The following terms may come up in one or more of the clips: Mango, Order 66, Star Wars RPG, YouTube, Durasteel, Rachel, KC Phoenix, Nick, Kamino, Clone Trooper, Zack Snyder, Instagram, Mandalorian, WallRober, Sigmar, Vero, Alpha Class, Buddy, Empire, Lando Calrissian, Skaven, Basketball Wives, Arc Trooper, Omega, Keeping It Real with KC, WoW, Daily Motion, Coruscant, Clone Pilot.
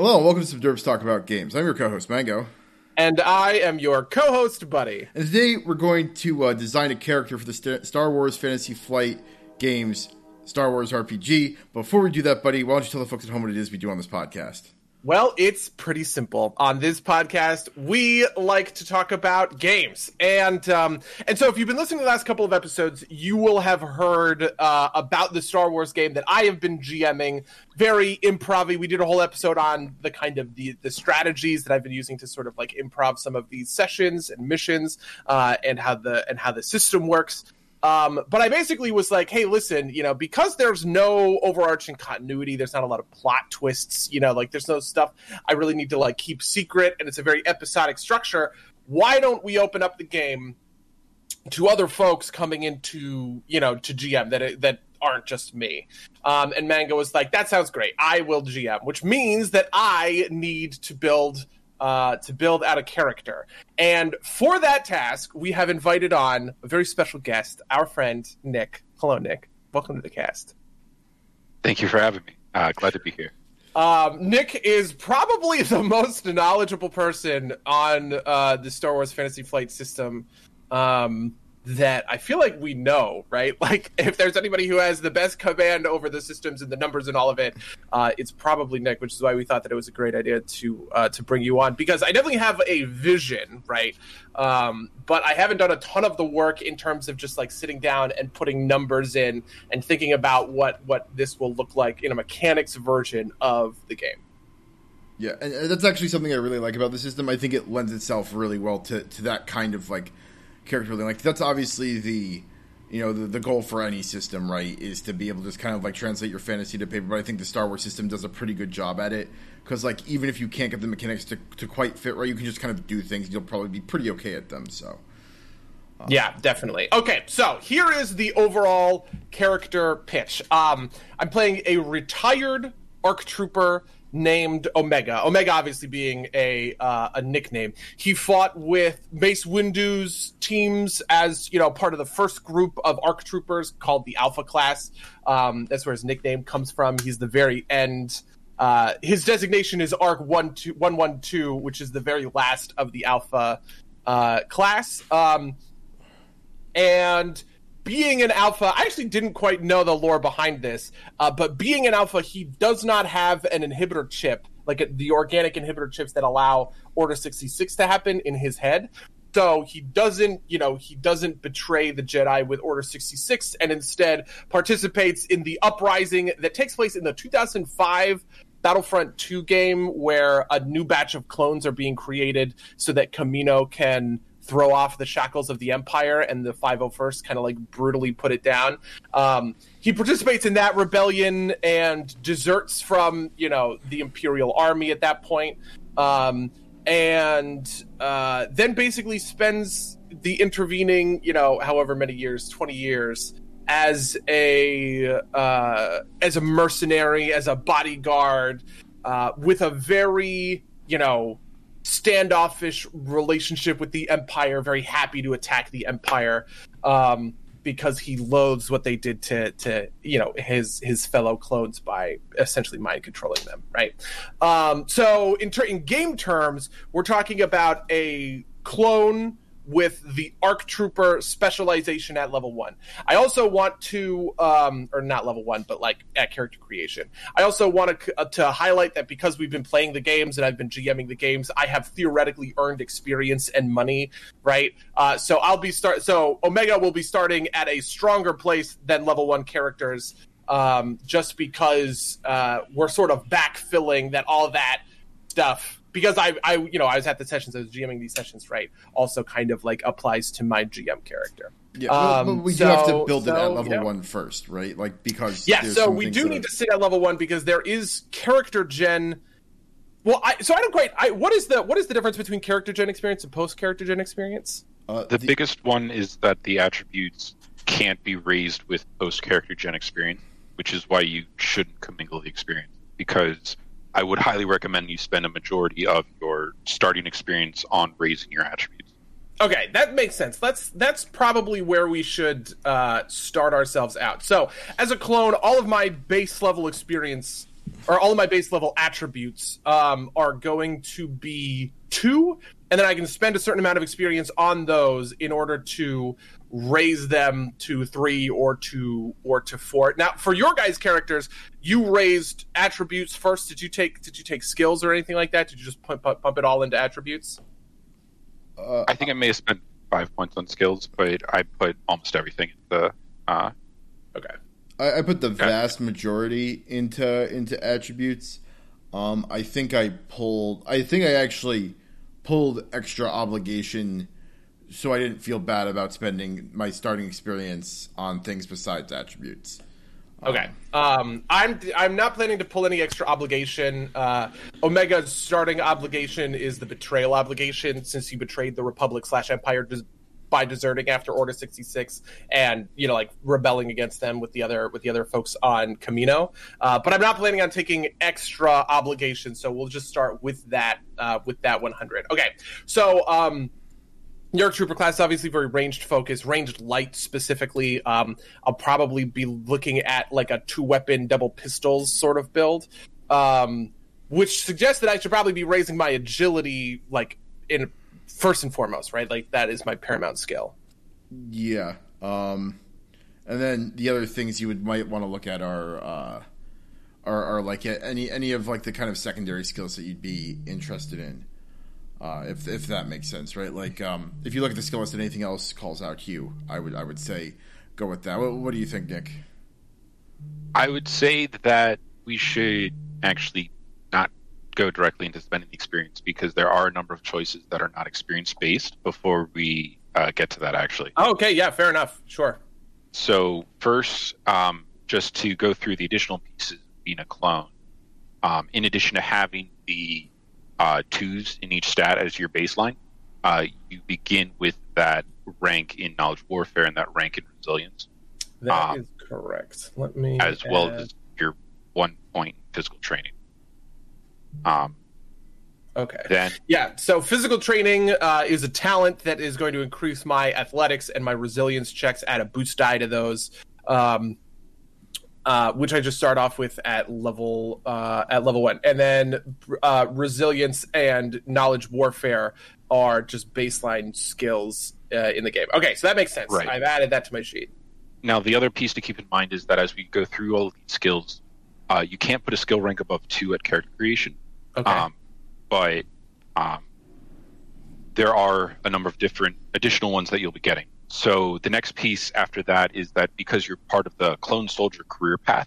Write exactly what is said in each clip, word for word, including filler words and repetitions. Hello and welcome to Subdurbs Talk About Games. I'm your co-host, Mango. And I am your co-host, Buddy. And today we're going to uh, design a character for the St- Star Wars Fantasy Flight Games, Star Wars R P G. Before we do that, Buddy, why don't you tell the folks at home what it is we do on this podcast? Well, it's pretty simple. On this podcast, we like to talk about games. And um, and so if you've been listening to the last couple of episodes, you will have heard uh, about the Star Wars game that I have been GMing. Very improv-y. We did a whole episode on the kind of the, the strategies that I've been using to sort of like improv some of these sessions and missions uh, and how the and how the system works. Um, but I basically was like, hey, listen, you know, because there's no overarching continuity, there's not a lot of plot twists, you know, like there's no stuff I really need to like keep secret. And it's a very episodic structure. Why don't we open up the game to other folks coming into, you know, to G M that that aren't just me? Um, and Mango was like, that sounds great. I will G M, which means that I need to build Uh, to build out a character. And for that task, we have invited on a very special guest, our friend, Nick. Hello, Nick. Welcome to the cast. Thank you for having me. Uh, glad to be here. Um, Nick is probably the most knowledgeable person on uh, the Star Wars Fantasy Flight system um, that I feel like we know, right? Like, if there's anybody who has the best command over the systems and the numbers and all of it, uh, it's probably Nick, which is why we thought that it was a great idea to uh, to bring you on, because I definitely have a vision, right? Um, but I haven't done a ton of the work in terms of just, like, sitting down and putting numbers in and thinking about what, what this will look like in a mechanics version of the game. Yeah, and that's actually something I really like about the system. I think it lends itself really well to, to that kind of, like, character building. Like, that's obviously the, you know, the, the goal for any system, right, is to be able to just kind of like translate your fantasy to paper. But I think the Star Wars system does a pretty good job at it, because like even if you can't get the mechanics to, to quite fit right, you can just kind of do things and you'll probably be pretty okay at them. So um. yeah, definitely. Okay, so here is the overall character pitch. um I'm playing a retired ARC Trooper named Omega. Omega obviously being a uh, a nickname. He fought with Mace Windu's teams as, you know, part of the first group of ARC Troopers called the Alpha Class. Um, that's where his nickname comes from. He's the very end. Uh, his designation is ARC twelve one twelve, which is the very last of the Alpha uh, Class. Um, and being an alpha, I actually didn't quite know the lore behind this, uh, but being an alpha, he does not have an inhibitor chip, like a, the organic inhibitor chips that allow Order sixty-six to happen in his head. So he doesn't, you know, he doesn't betray the Jedi with Order sixty-six, and instead participates in the uprising that takes place in the two thousand five Battlefront two game, where a new batch of clones are being created so that Kamino can throw off the shackles of the Empire, and the five oh first kind of like brutally put it down. Um, he participates in that rebellion and deserts from, you know, the Imperial Army at that point. Um, and uh, then basically spends the intervening, you know, however many years, twenty years, as a uh, as a mercenary, as a bodyguard, uh, with a very, you know, standoffish relationship with the Empire, very happy to attack the Empire, um, because he loathes what they did to, to you know, his his fellow clones by essentially mind controlling them, right? Um, so in, ter- in game terms, we're talking about a clone with the ARC Trooper specialization at level one. I also want to, um, or not level one, but like at character creation. I also want to, uh, to highlight that because we've been playing the games and I've been GMing the games, I have theoretically earned experience and money, right? Uh, so I'll be start. So Omega will be starting at a stronger place than level one characters, um, just because uh, we're sort of backfilling that all that stuff. Because I, I, you know, I was at the sessions. I was GMing these sessions, right? Also, kind of like applies to my G M character. Yeah, um, but we so, do have to build so, it at level yeah. one first, right? Like because yeah, so we do need are... to sit at level one, because there is character gen. Well, I, so I don't quite. I, what is the what is the difference between character gen experience and post character gen experience? Uh, the, the biggest one is that the attributes can't be raised with post character gen experience, which is why you shouldn't commingle the experience, because I would highly recommend you spend a majority of your starting experience on raising your attributes. Okay, that makes sense. That's that's probably where we should uh, start ourselves out. So, as a clone, all of my base level experience or all of my base level attributes um, are going to be two, and then I can spend a certain amount of experience on those in order to raise them to three or two or to four. Now, for your guys' characters, you raised attributes first. Did you take Did you take skills or anything like that? Did you just pump pump it all into attributes? Uh, I think I may have spent five points on skills, but I put almost everything in the. Uh, okay. I, I put the vast majority into into attributes. Um, I think I pulled. I think I actually pulled extra obligation, so I didn't feel bad about spending my starting experience on things besides attributes. Okay. Um, I'm I'm not planning to pull any extra obligation. Uh, Omega's starting obligation is the betrayal obligation, since you betrayed the Republic slash Empire des- by deserting after Order sixty-six and, you know, like rebelling against them with the other with the other folks on Kamino. Uh, but I'm not planning on taking extra obligation, so we'll just start with that uh, with that one hundred. Okay. So. Um, Your trooper class is obviously very ranged focused, ranged light specifically. Um, I'll probably be looking at like a two weapon double pistols sort of build, um, which suggests that I should probably be raising my agility, like in first and foremost, right? Like that is my paramount skill. Yeah, um, and then the other things you would might want to look at are uh, are, are like any any of like the kind of secondary skills that you'd be interested in. Uh, if if that makes sense, right? Like, um, if you look at the skill list and anything else calls out you, I would I would say go with that. What, what do you think, Nick? I would say that we should actually not go directly into spending experience, because there are a number of choices that are not experience-based before we uh, get to that, actually. Oh, okay, yeah, fair enough, sure. So first, um, just to go through the additional pieces of being a clone, um, in addition to having the Uh, twos in each stat as your baseline, uh, you begin with that rank in knowledge warfare and that rank in resilience. That um, is correct. Let me as add... well as your one point physical training. Um, okay. Then yeah. So physical training uh, is a talent that is going to increase my athletics and my resilience checks. Add a boost die to those, um, Uh, which I just start off with at level uh, at level one, and then uh, resilience and knowledge warfare are just baseline skills uh, in the game. Okay, so that makes sense. Right. I've added that to my sheet. Now, the other piece to keep in mind is that as we go through all of these skills, uh, you can't put a skill rank above two at character creation. Okay, um, but um, there are a number of different additional ones that you'll be getting. So the next piece after that is that because you're part of the Clone Soldier career path,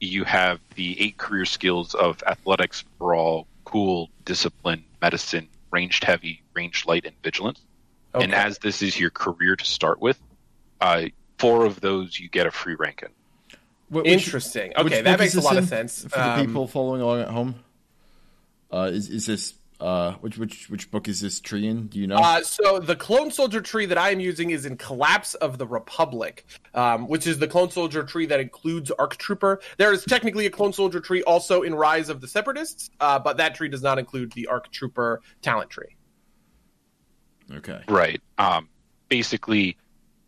you have the eight career skills of athletics, brawl, cool, discipline, medicine, ranged heavy, ranged light, and vigilance. Okay. And as this is your career to start with, uh, four of those you get a free rank in. Which, Interesting. Okay, which that makes a lot of sense. For um, the people following along at home, uh, is, is this... Uh, which which which book is this tree in? Do you know? Uh, so the Clone Soldier tree that I am using is in Collapse of the Republic, um, which is the Clone Soldier tree that includes Arc Trooper. There is technically a Clone Soldier tree also in Rise of the Separatists, uh, but that tree does not include the Arc Trooper talent tree. Okay. Right. Um, basically,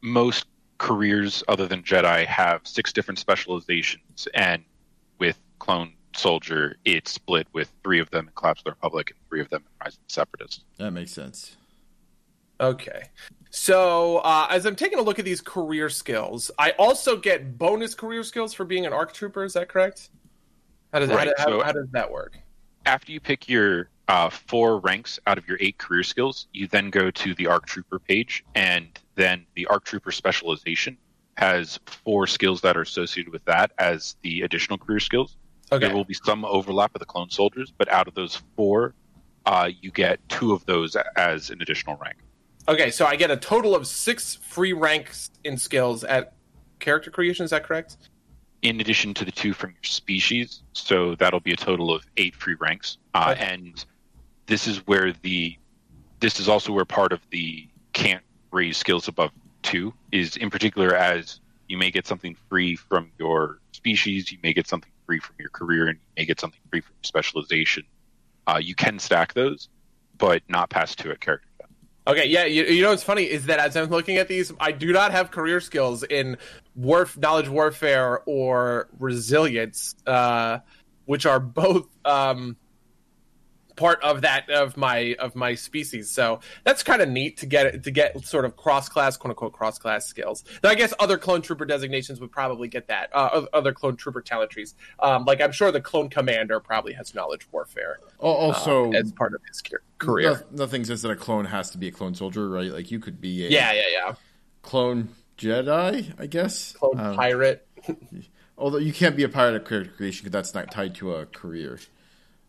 most careers other than Jedi have six different specializations, and with Clone Soldier, it's split with three of them in Collapse of the Republic and three of them in Rise of the Separatists. That makes sense. Okay. So, uh, as I'm taking a look at these career skills, I also get bonus career skills for being an ARC Trooper, is that correct? How does, right. how, so how, how does that work? After you pick your uh, four ranks out of your eight career skills, you then go to the ARC Trooper page, and then the ARC Trooper specialization has four skills that are associated with that as the additional career skills. Okay. There will be some overlap with the Clone Soldiers, but out of those four, uh, you get two of those as an additional rank. Okay, so I get a total of six free ranks in skills at character creation, is that correct? In addition to the two from your species, so that'll be a total of eight free ranks. Uh, okay. And this is where the this is also where part of the can't raise skills above two is, in particular, as you may get something free from your species, you may get something free from your career, and you may get something free from your specialization. Uh, you can stack those, but not pass two at character. Okay, yeah, you, you know what's funny is that as I'm looking at these, I do not have career skills in warf- knowledge warfare or resilience, uh, which are both um, part of that of my of my species. So that's kind of neat to get to get sort of cross class, quote unquote cross class skills. Now, I guess other clone trooper designations would probably get that. Uh, other clone trooper talent trees, um, like I'm sure the clone commander probably has knowledge warfare. Also, uh, as part of his career, nothing says that a clone has to be a clone soldier, right? Like you could be a yeah, yeah, yeah, clone Jedi, I guess, clone um, pirate. Although you can't be a pirate of character creation because that's not tied to a career.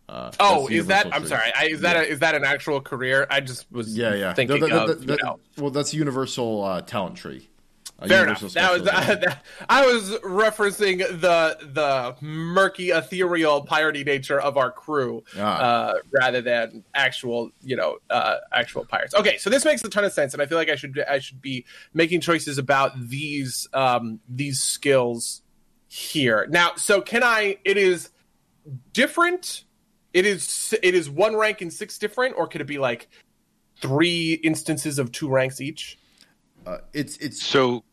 Uh, oh, is that? I'm sorry. I, is yeah. that a, is that an actual career? I just was yeah, yeah. thinking that, that, of, that, that, you know. Well, that's a universal uh, talent tree. A Fair enough. That was, uh, that, I was referencing the the murky, ethereal, piratey nature of our crew, ah. uh, rather than actual, you know, uh, actual pirates. Okay, so this makes a ton of sense, and I feel like I should I should be making choices about these um, these skills here now. So can I? It is different. It is it is one rank and six different, or could it be like three instances of two ranks each? Uh, it's it's so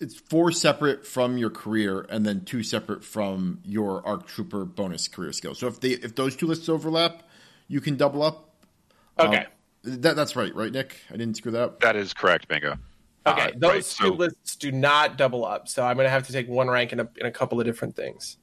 it's four separate from your career, and then two separate from your ARC Trooper bonus career skill. So if they if those two lists overlap, you can double up. Okay, um, that that's right, right, Nick? I didn't screw that up. That is correct, Mango. Okay, uh, those right, two so... lists do not double up, so I'm going to have to take one rank in a, in a couple of different things.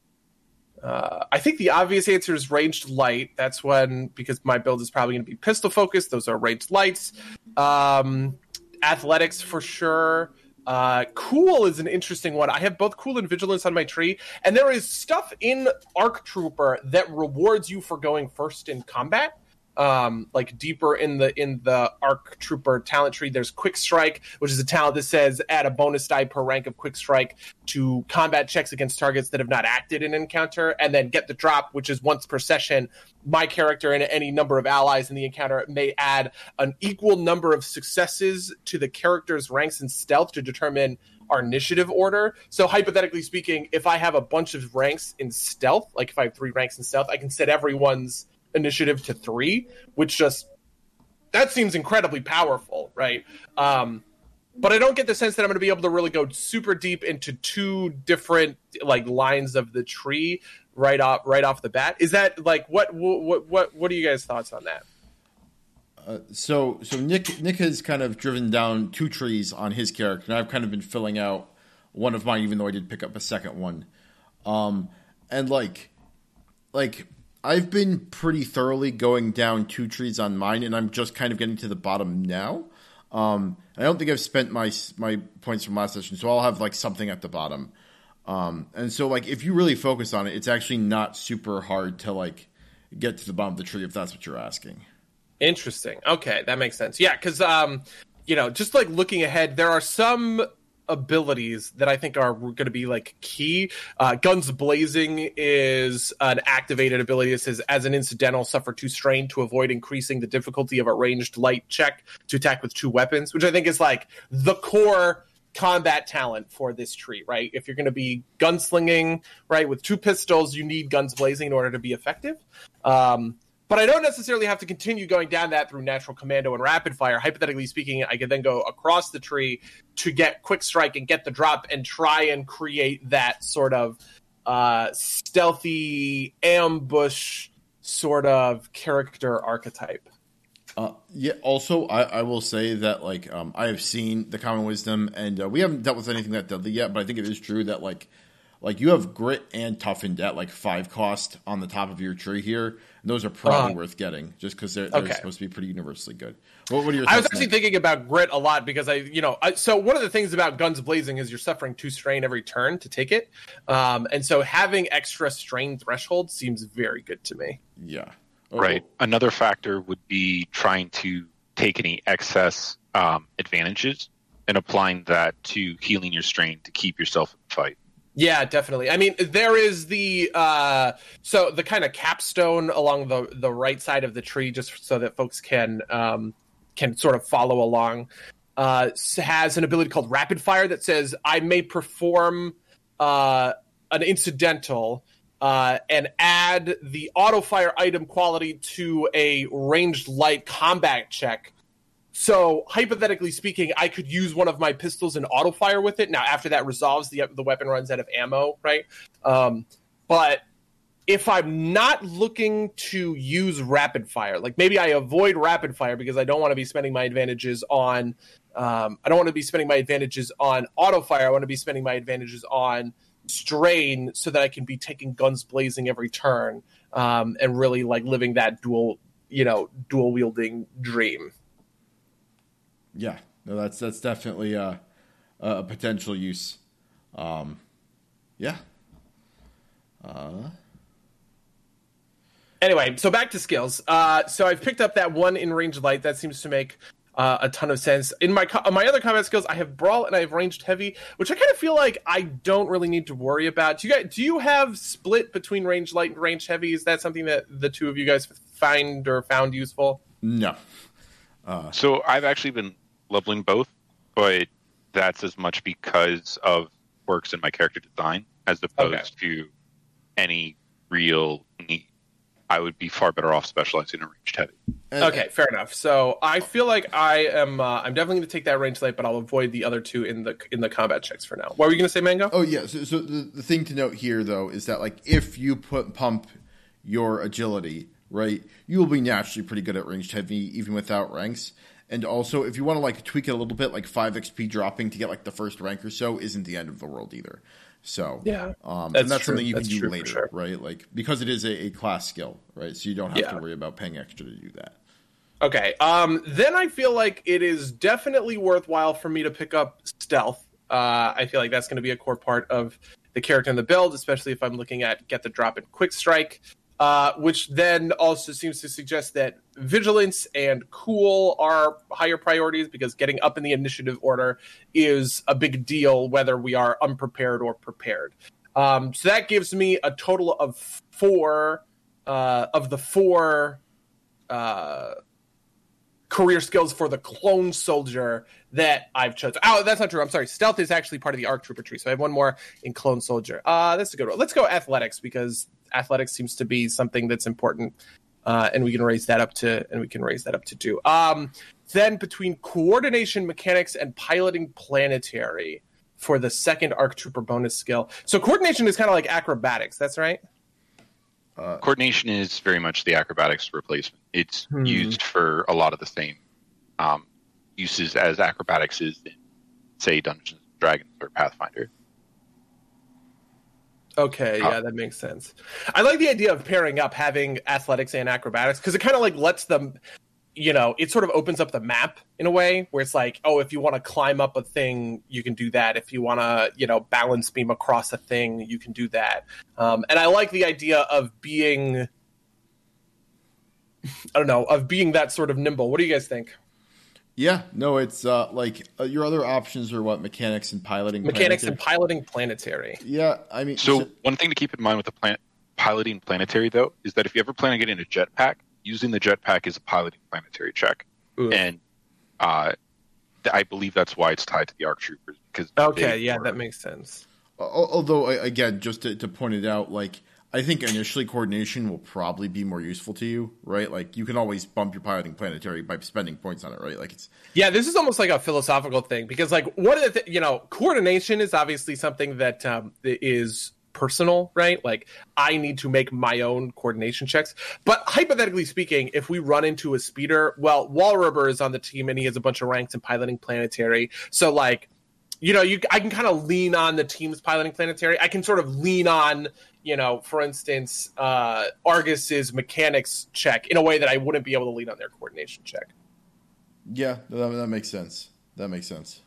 Uh, I think the obvious answer is ranged light. That's when, because my build is probably going to be pistol focused. Those are ranged lights. Um, athletics for sure. Uh, cool is an interesting one. I have both cool and vigilance on my tree. And there is stuff in ARC Trooper that rewards you for going first in combat. Um, like deeper in the in the ARC Trooper talent tree, there's Quick Strike, which is a talent that says add a bonus die per rank of Quick Strike to combat checks against targets that have not acted in encounter, and then Get the Drop, which is once per session, my character and any number of allies in the encounter may add an equal number of successes to the character's ranks in stealth to determine our initiative order. So hypothetically speaking, if I have a bunch of ranks in stealth, like if I have three ranks in stealth, I can set everyone's initiative to three, which just that seems incredibly powerful, right? Um, but I don't get the sense that I'm going to be able to really go super deep into two different like lines of the tree right off right off the bat. Is that like what what what what are you guys' thoughts on that? Uh, so so Nick Nick has kind of driven down two trees on his character, and I've kind of been filling out one of mine, even though I did pick up a second one, um, and like like. I've been pretty thoroughly going down two trees on mine, and I'm just kind of getting to the bottom now. Um, I don't think I've spent my my points from last session, so I'll have like something at the bottom. Um, and so, like, if you really focus on it, it's actually not super hard to like get to the bottom of the tree if that's what you're asking. Interesting. Okay, that makes sense. Yeah, because um, you know, just like looking ahead, there are some abilities that I think are going to be like key. Uh, Guns Blazing is an activated ability that says, as an incidental, suffer two strain to avoid increasing the difficulty of a ranged light check to attack with two weapons, which I think is like the core combat talent for this tree, right? If you're going to be gunslinging, right, with two pistols, you need Guns Blazing in order to be effective. Um, But I don't necessarily have to continue going down that through Natural Commando and Rapid Fire. Hypothetically speaking, I could then go across the tree to get Quick Strike and Get the Drop and try and create that sort of uh, stealthy ambush sort of character archetype. Uh, yeah. Also, I, I will say that like um, I have seen the common wisdom, and uh, we haven't dealt with anything that deadly yet. But I think it is true that like. Like, you have Grit and Toughened at, like, five cost on the top of your tree here. And those are probably uh-huh. worth getting, just because they're, they're okay. supposed to be pretty universally good. What, what are your thoughts? I was actually now? thinking about Grit a lot, because I, you know... I, so, one of the things about Guns Blazing is you're suffering two strain every turn to take it. Um, and so, having extra strain threshold seems very good to me. Yeah. Oh, right. Cool. Another factor would be trying to take any excess um, advantages and applying that to healing your strain to keep yourself in the fight. Yeah, definitely. I mean, there is the uh, so the kind of capstone along the, the right side of the tree, just so that folks can um, can sort of follow along. Uh, has an ability called Rapid Fire that says I may perform uh, an incidental uh, and add the auto fire item quality to a ranged light combat check. So, hypothetically speaking, I could use one of my pistols and auto-fire with it. Now, after that resolves, the the weapon runs out of ammo, right? Um, but if I'm not looking to use rapid fire, like maybe I avoid rapid fire because I don't want to be spending my advantages on, um, I don't want to be spending my advantages on auto fire. I want to be spending my advantages on strain so that I can be taking guns blazing every turn, um, and really like living that dual, you know, dual wielding dream. Yeah, no, that's, that's definitely a, a potential use. Um, yeah. Uh, anyway, so back to skills. Uh, so I've picked up that one in range light. That seems to make uh, a ton of sense. In my co- my other combat skills, I have brawl and I have ranged heavy, which I kind of feel like I don't really need to worry about. Do you guys, do you have split between range light and range heavy? Is that something that the two of you guys find or found useful? No. Uh, so I've actually been leveling both, but that's as much because of quirks in my character design as opposed okay. to any real need. I would be far better off specializing in ranged heavy. Okay, fair enough. So I feel like I am. Uh, I'm definitely going to take that range light, but I'll avoid the other two in the in the combat checks for now. What were you going to say, Mango? Oh yeah. So, so the, the thing to note here, though, is that like if you put pump your agility, right, you will be naturally pretty good at ranged heavy even without ranks. And also, if you want to like tweak it a little bit, like five X P dropping to get like the first rank or so isn't the end of the world either. So yeah, um, that's and that's true. something you that's can do later, sure. right? Like because it is a, a class skill, right? So you don't have yeah. to worry about paying extra to do that. Okay. Um, then I feel like it is definitely worthwhile for me to pick up stealth. Uh, I feel like that's going to be a core part of the character in the build, especially if I'm looking at get the drop and quick strike, uh, which then also seems to suggest that vigilance and cool are higher priorities because getting up in the initiative order is a big deal, whether we are unprepared or prepared. Um, so that gives me a total of four uh, of the four uh, career skills for the clone soldier that I've chosen. Oh, that's not true. I'm sorry. Stealth is actually part of the Arc Trooper tree. So I have one more in clone soldier. Uh, that's a good one. Let's go athletics because athletics seems to be something that's important. Uh, and we can raise that up to, and we can raise that up to two. Um, then between coordination mechanics and piloting planetary for the second Arc Trooper bonus skill. So coordination is kind of like acrobatics. That's right. Uh, coordination is very much the acrobatics replacement. It's hmm. used for a lot of the same um, uses as acrobatics is in, say, Dungeons and Dragons or Pathfinder. Okay, yeah, that makes sense. I like the idea of pairing up having athletics and acrobatics because it kind of like lets them, you know, it sort of opens up the map in a way where it's like, oh, if you want to climb up a thing, you can do that. If you want to, you know, balance beam across a thing, you can do that. Um, and I like the idea of being, I don't know, of being that sort of nimble. What do you guys think? Yeah, no, it's uh, like uh, your other options are what? Mechanics and piloting Mechanics planetary. and piloting planetary. Yeah, I mean... So, so one thing to keep in mind with the plan- piloting planetary, though, is that if you ever plan on getting a jetpack, using the jetpack is a piloting planetary check. Ooh. And uh, th- I believe that's why it's tied to the ARC Troopers. Because okay, yeah, were... that makes sense. Although, again, just to, to point it out, like, I think initially coordination will probably be more useful to you, right? Like you can always bump your piloting planetary by spending points on it, right? Like it's yeah, this is almost like a philosophical thing because like one of the th- you know coordination is obviously something that um, is personal, right? Like I need to make my own coordination checks. But hypothetically speaking, if we run into a speeder, well, WallRober is on the team and he has a bunch of ranks in piloting planetary, so like you know you I can kind of lean on the team's piloting planetary. I can sort of lean on. You know, for instance, uh, Argus's mechanics check in a way that I wouldn't be able to lean on their coordination check. Yeah, that, that makes sense. That makes sense.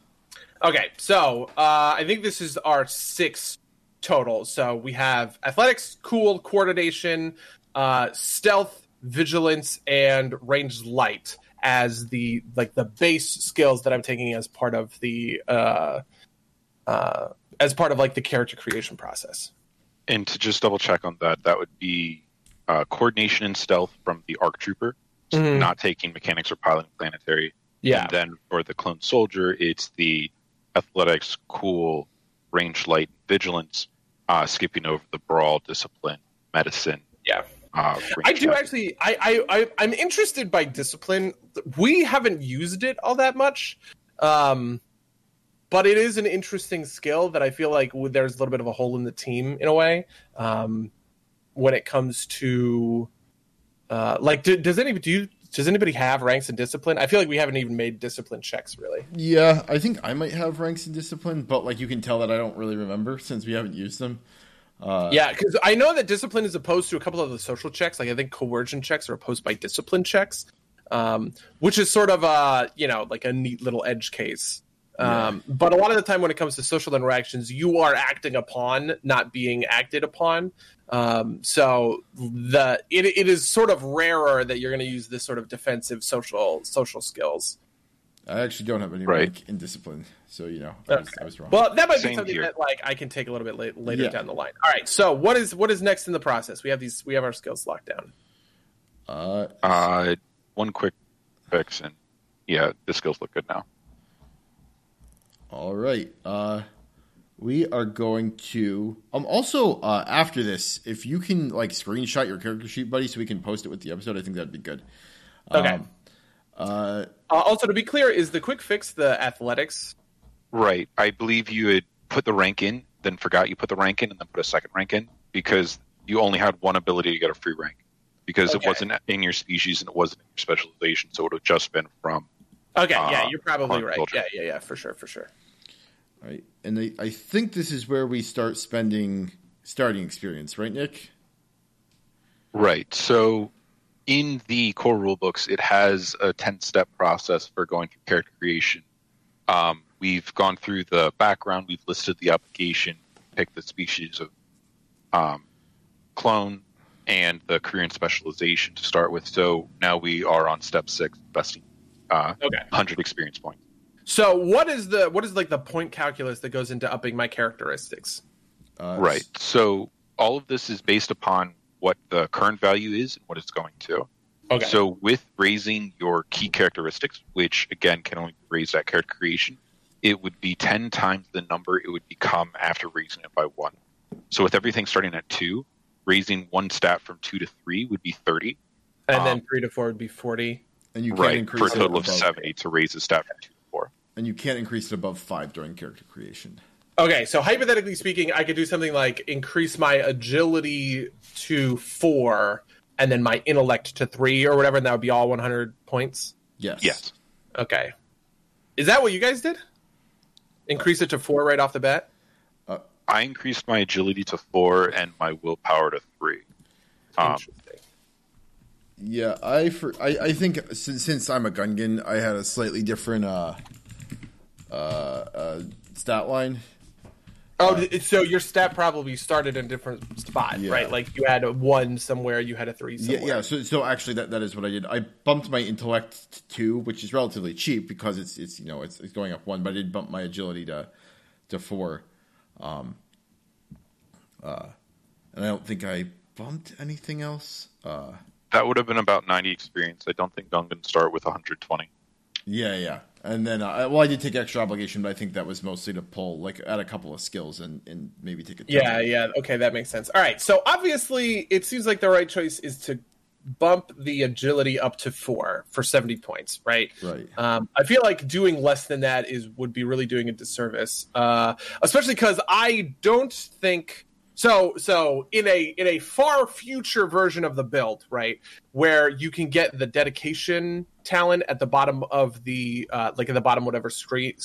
Okay, so uh, I think this is our six total. So we have athletics, cool, coordination, uh, stealth, vigilance, and range light as the like the base skills that I'm taking as part of the uh, uh, as part of like the character creation process. And to just double check on that, that would be uh, coordination and stealth from the ARC Trooper, so mm-hmm. not taking mechanics or piloting planetary. Yeah. And then for the clone soldier, it's the athletics, cool, range, light, vigilance, uh, skipping over the brawl, discipline, medicine. Yeah. Uh, I do heavy. actually. I, I I I'm interested by discipline. We haven't used it all that much. Um, But it is an interesting skill that I feel like there's a little bit of a hole in the team in a way. Um, when it comes to uh, like, do, does anybody do you, does anybody have ranks and discipline? I feel like we haven't even made discipline checks really. Yeah, I think I might have ranks and discipline, but like you can tell that I don't really remember since we haven't used them. Uh, yeah, because I know that discipline is opposed to a couple of the social checks. Like I think coercion checks are opposed by discipline checks, um, which is sort of a, you know, like a neat little edge case. Um, yeah. But a lot of the time when it comes to social interactions, you are acting upon, not being acted upon. Um, so the it it is sort of rarer that you're going to use this sort of defensive social social skills. I actually don't have any rank right. in discipline, so you know I was, okay. I was wrong. Well, that might Same be something here. that like I can take a little bit late, later yeah. down the line. All right, so what is what is next in the process? We have these, we have our skills locked down. Uh, uh one quick fix, and yeah, the skills look good now. All right, uh, we are going to. Um, also uh, after this, if you can like screenshot your character sheet, buddy, so we can post it with the episode, I think that'd be good. Okay. Um, Uh, uh, also, to be clear, is the quick fix the athletics? Right. I believe you had put the rank in, then forgot you put the rank in, and then put a second rank in because you only had one ability to get a free rank because okay. it wasn't in your species and it wasn't in your specialization, so it would have just been from. Okay. Uh, yeah, you're probably right. Culture. Yeah, yeah, yeah, for sure, for sure. All right, and I, I think this is where we start spending starting experience, right, Nick? Right. So. In the core rulebooks, it has a ten-step process for going through character creation. Um, we've gone through the background. We've listed the application, picked the species of um, clone, and the career and specialization to start with. So now we are on step six, investing uh, okay. one hundred experience points. So what is the what is like the point calculus that goes into upping my characteristics? Uh, right. So all of this is based upon what the current value is and what it's going to. Okay. So with raising your key characteristics, which again can only raise that character creation, it would be ten times the number it would become after raising it by one. So with everything starting at two, raising one stat from two to three would be thirty. And um, then three to four would be forty. And you can't right, increase for a total of seventy to raise a stat from two to four. And you can't increase it above five during character creation. Okay, so hypothetically speaking, I could do something like increase my agility to four and then my intellect to three or whatever, and that would be all one hundred points? Yes. Yes. Okay. Is that what you guys did? Increase it to four right off the bat? Uh, I increased my agility to four and my willpower to three. Interesting. Um, yeah, I, for, I I think since, since I'm a Gungan, I had a slightly different uh, uh, uh, stat line. Oh, uh, so your stat probably started in a different spot, yeah. right? Like you had a one somewhere, you had a three somewhere. Yeah, yeah. So, so actually, that, that is what I did. I bumped my intellect to two, which is relatively cheap because it's it's you know it's, it's going up one, but I did bump my agility to to four, um, uh, and I don't think I bumped anything else. Uh, that would have been about ninety experience. I don't think Dungan start with one hundred twenty. Yeah, yeah. And then, uh, well, I did take extra obligation, but I think that was mostly to pull, like, add a couple of skills and, and maybe take a turn. Yeah, yeah. Okay, that makes sense. All right. So, obviously, it seems like the right choice is to bump the agility up to four for seventy points, right? Right. Um, I feel like doing less than that is would be really doing a disservice, uh, especially because I don't think... So so in a in a far future version of the build, right, where you can get the dedication talent at the bottom of the uh, like at the bottom whatever screen,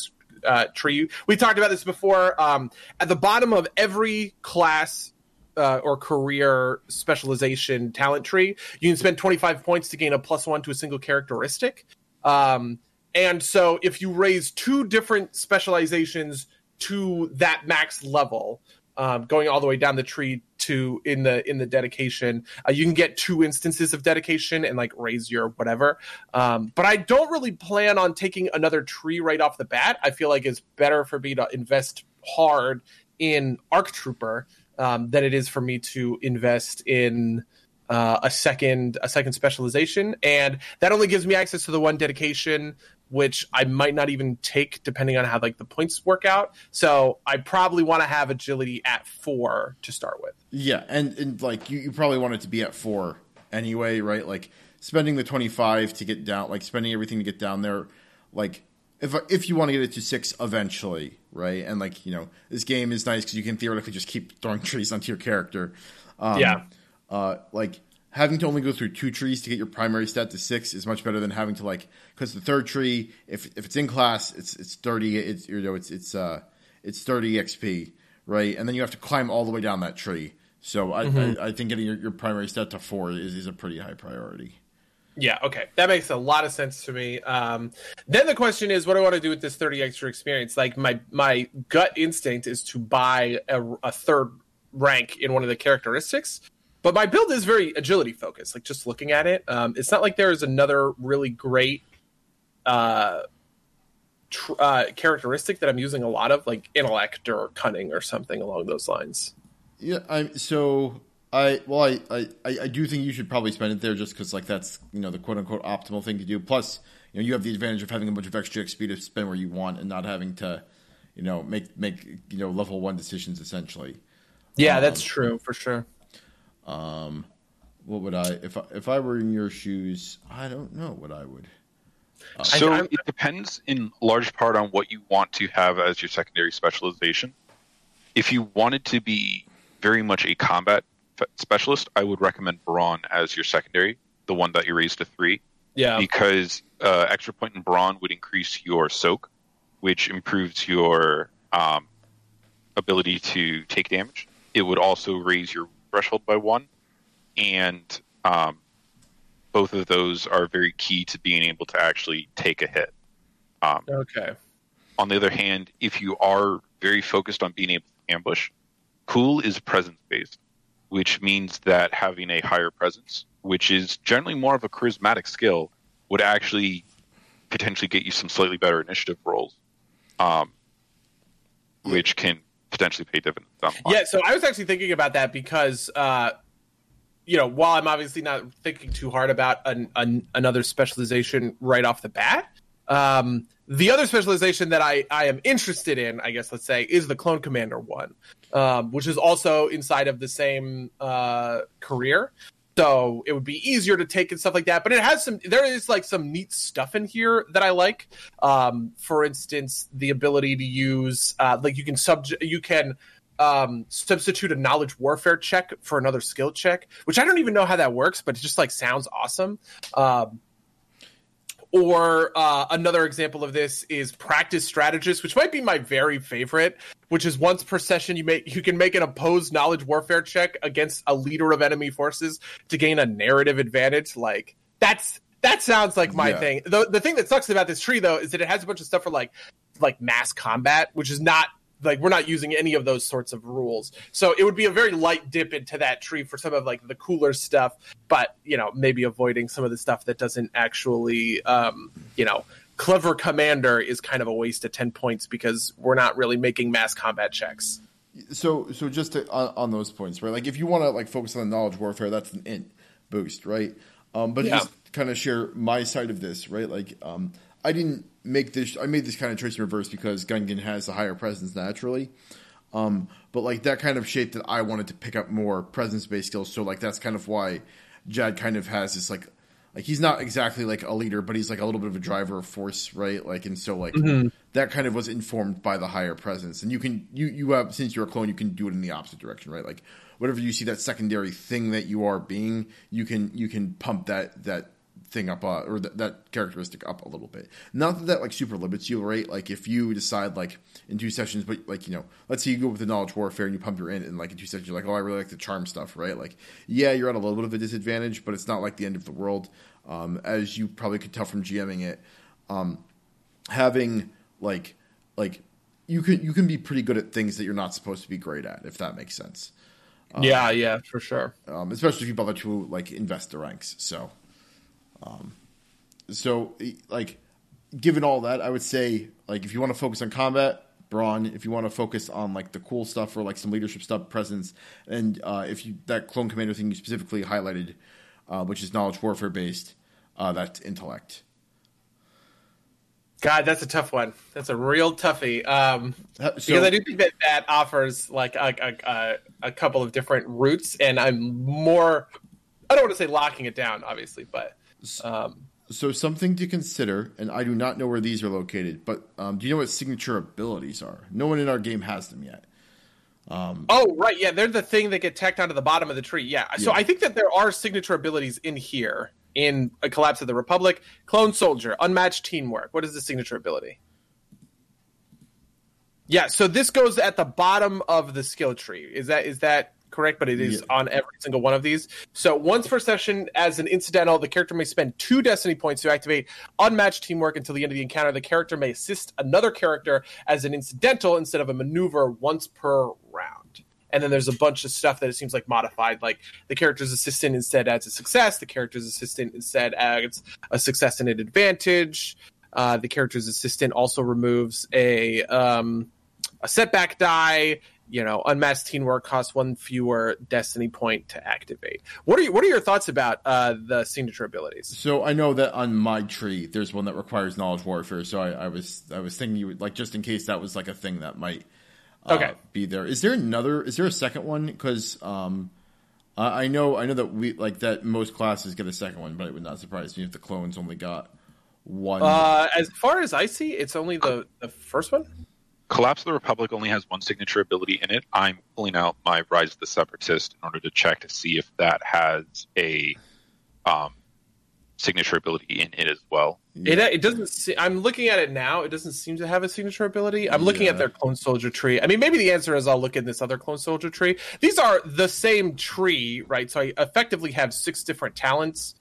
uh, tree. We talked about this before. Um, at the bottom of every class uh, or career specialization talent tree, you can spend twenty-five points to gain a plus one to a single characteristic. Um, and so if you raise two different specializations to that max level. Um, going all the way down the tree to in the in the dedication, uh, you can get two instances of dedication and like raise your whatever. Um, but I don't really plan on taking another tree right off the bat. I feel like it's better for me to invest hard in Arc Trooper um, than it is for me to invest in uh, a second a second specialization, and that only gives me access to the one dedication. Which I might not even take depending on how like the points work out. So I probably want to have agility at four to start with. Yeah, and, and like you, you probably want it to be at four anyway, right? Like spending the twenty-five to get down, like spending everything to get down there. Like if if you want to get it to six eventually, right? And like, you know, this game is nice because you can theoretically just keep throwing trees onto your character. Um, yeah. uh, like having to only go through two trees to get your primary stat to six is much better than having to, like, because the third tree, if if it's in class, it's it's thirty, it's you know it's it's uh it's thirty X P, right? And then you have to climb all the way down that tree. So I mm-hmm. I, I think getting your, your primary stat to four is, is a pretty high priority. Yeah, okay. That makes a lot of sense to me. Um, then the question is, what do I want to do with this thirty extra experience? Like, my, my gut instinct is to buy a, a third rank in one of the characteristics. But my build is very agility-focused, like, just looking at it. Um, it's not like there is another really great uh, tr- uh, characteristic that I'm using a lot of, like intellect or cunning or something along those lines. Yeah, I'm so... I well, I, I, I do think you should probably spend it there just because, like, that's, you know, the quote-unquote optimal thing to do. Plus, you know, you have the advantage of having a bunch of extra X P to spend where you want and not having to, you know, make, make you know, level one decisions, essentially. Yeah, um, that's true, for sure. Um, what would I... If I, if I were in your shoes, I don't know what I would. Um, so I'm, it depends in large part on what you want to have as your secondary specialization. If you wanted to be very much a combat specialist, I would recommend Brawn as your secondary, the one that you raised to three. Yeah. Because uh, extra point in Brawn would increase your soak, which improves your um, ability to take damage. It would also raise your threshold by one, and um, both of those are very key to being able to actually take a hit. Um, okay. On the other hand, if you are very focused on being able to ambush, Cool is presence-based, which means that having a higher presence, which is generally more of a charismatic skill, would actually potentially get you some slightly better initiative rolls, um, which can potentially pay dividends. Yeah, so I was actually thinking about that because, uh, you know, while I'm obviously not thinking too hard about an, an, another specialization right off the bat, um, the other specialization that I, I am interested in, I guess let's say, is the Clone Commander one. Um, which is also inside of the same uh, career, so it would be easier to take and stuff like that. But it has some, there is like some neat stuff in here that I like. Um, for instance, the ability to use uh, like you can sub you can um, substitute a knowledge warfare check for another skill check, which I don't even know how that works, but it just like sounds awesome. Um, Or uh, another example of this is Practice Strategist, which might be my very favorite, which is once per session you make you can make an opposed knowledge warfare check against a leader of enemy forces to gain a narrative advantage. Like, that's that sounds like my yeah. thing. The, the thing that sucks about this tree, though, is that it has a bunch of stuff for, like, like mass combat, which is not, like, we're not using any of those sorts of rules. So it would be a very light dip into that tree for some of, like, the cooler stuff, but, you know, maybe avoiding some of the stuff that doesn't actually, um, you know, Clever Commander is kind of a waste of ten points because we're not really making mass combat checks. So so just to, on, on those points, right? Like, if you want to, like, focus on knowledge warfare, that's an int boost, right? Um, but yeah. just kind of share my side of this, right? Like, um, I didn't make this, I made this kind of choice in reverse because Gungan has a higher presence naturally. Um, but like that kind of shape that I wanted to pick up more presence based skills. So like, that's kind of why Jad kind of has this, like, like he's not exactly like a leader, but he's like a little bit of a driver of force, right? Like, and so like mm-hmm. that kind of was informed by the higher presence, and you can, you, you have, since you're a clone, you can do it in the opposite direction, right? Like whatever you see that secondary thing that you are being, you can, you can pump that, that, thing up uh, or th- that characteristic up a little bit. Not that that like super limits you, right? Like if you decide like in two sessions, but like, you know, let's say you go with the knowledge warfare and you pump your int and like in two sessions you're like, oh, I really like the charm stuff, right? Like, yeah, you're at a little bit of a disadvantage, but it's not like the end of the world. Um, as you probably could tell from GMing it, um, having like, like you can, you can be pretty good at things that you're not supposed to be great at, if that makes sense. Um, yeah. Yeah, for sure. Um, especially if you bother to like invest the ranks. So, Um, so like, given all that, I would say like, if you want to focus on combat, Brawn, if you want to focus on like the cool stuff or like some leadership stuff, presence. And, uh, if you, that Clone Commander thing you specifically highlighted, uh, which is knowledge warfare based, uh, that's intellect. God, that's a tough one. That's a real toughie. Um, so, because I do think that that offers like a, a, a couple of different routes, and I'm more, I don't want to say locking it down obviously, but. Um, so something to consider, and I do not know where these are located, but um, do you know what signature abilities are? No one in our game has them yet. Um, oh, right. Yeah, they're the thing that get tacked onto the bottom of the tree. Yeah. yeah. So I think that there are signature abilities in here in A Collapse of the Republic. Clone Soldier, unmatched teamwork. What is the signature ability? Yeah, so this goes at the bottom of the skill tree. Is that is that correct? But it is yeah. on every single one of these. So once per session, as an incidental, the character may spend two destiny points to activate unmatched teamwork until the end of the encounter. The character may assist another character as an incidental instead of a maneuver once per round. And then there's a bunch of stuff that it seems like modified, like the character's assistant instead adds a success. The character's assistant instead adds a success and an advantage. Uh, the character's assistant also removes a um, a setback die. You know, unmatched teamwork costs one fewer destiny point to activate. What are you, what are your thoughts about uh, the signature abilities? So I know that on my tree, there's one that requires knowledge warfare. So I, I was I was thinking you would like just in case that was like a thing that might uh, okay. be there. Is there another? Is there a second one? Because um, I, I know I know that we like that most classes get a second one, but it would not surprise me if the clones only got. One. Uh, as far as I see, it's only the, the first one. Collapse of the Republic only has one signature ability in it. I'm pulling out my Rise of the Separatists in order to check to see if that has a um, signature ability in it as well. Yeah. It, it doesn't. See, I'm looking at it now. It doesn't seem to have a signature ability. I'm looking yeah. at their Clone Soldier tree. I mean, maybe the answer is I'll look in this other Clone Soldier tree. These are the same tree, right? So I effectively have six different talents.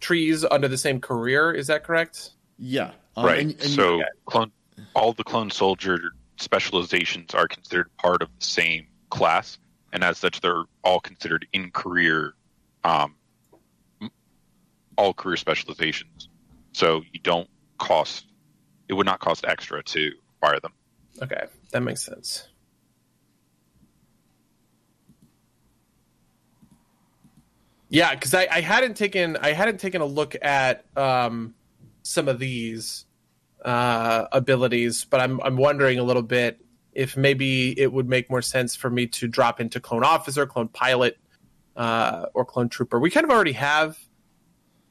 Trees under the same career, is that correct? Yeah. Um, right. And, and so yeah. clone, all the Clone Soldier specializations are considered part of the same class, and as such, they're all considered in career, um, all career specializations. So you don't cost, it would not cost extra to acquire them. Okay, that makes sense. Yeah, because I, I hadn't taken I hadn't taken a look at um, some of these uh, abilities, but I'm I'm wondering a little bit if maybe it would make more sense for me to drop into Clone Officer, Clone Pilot, uh, or Clone Trooper. We kind of already have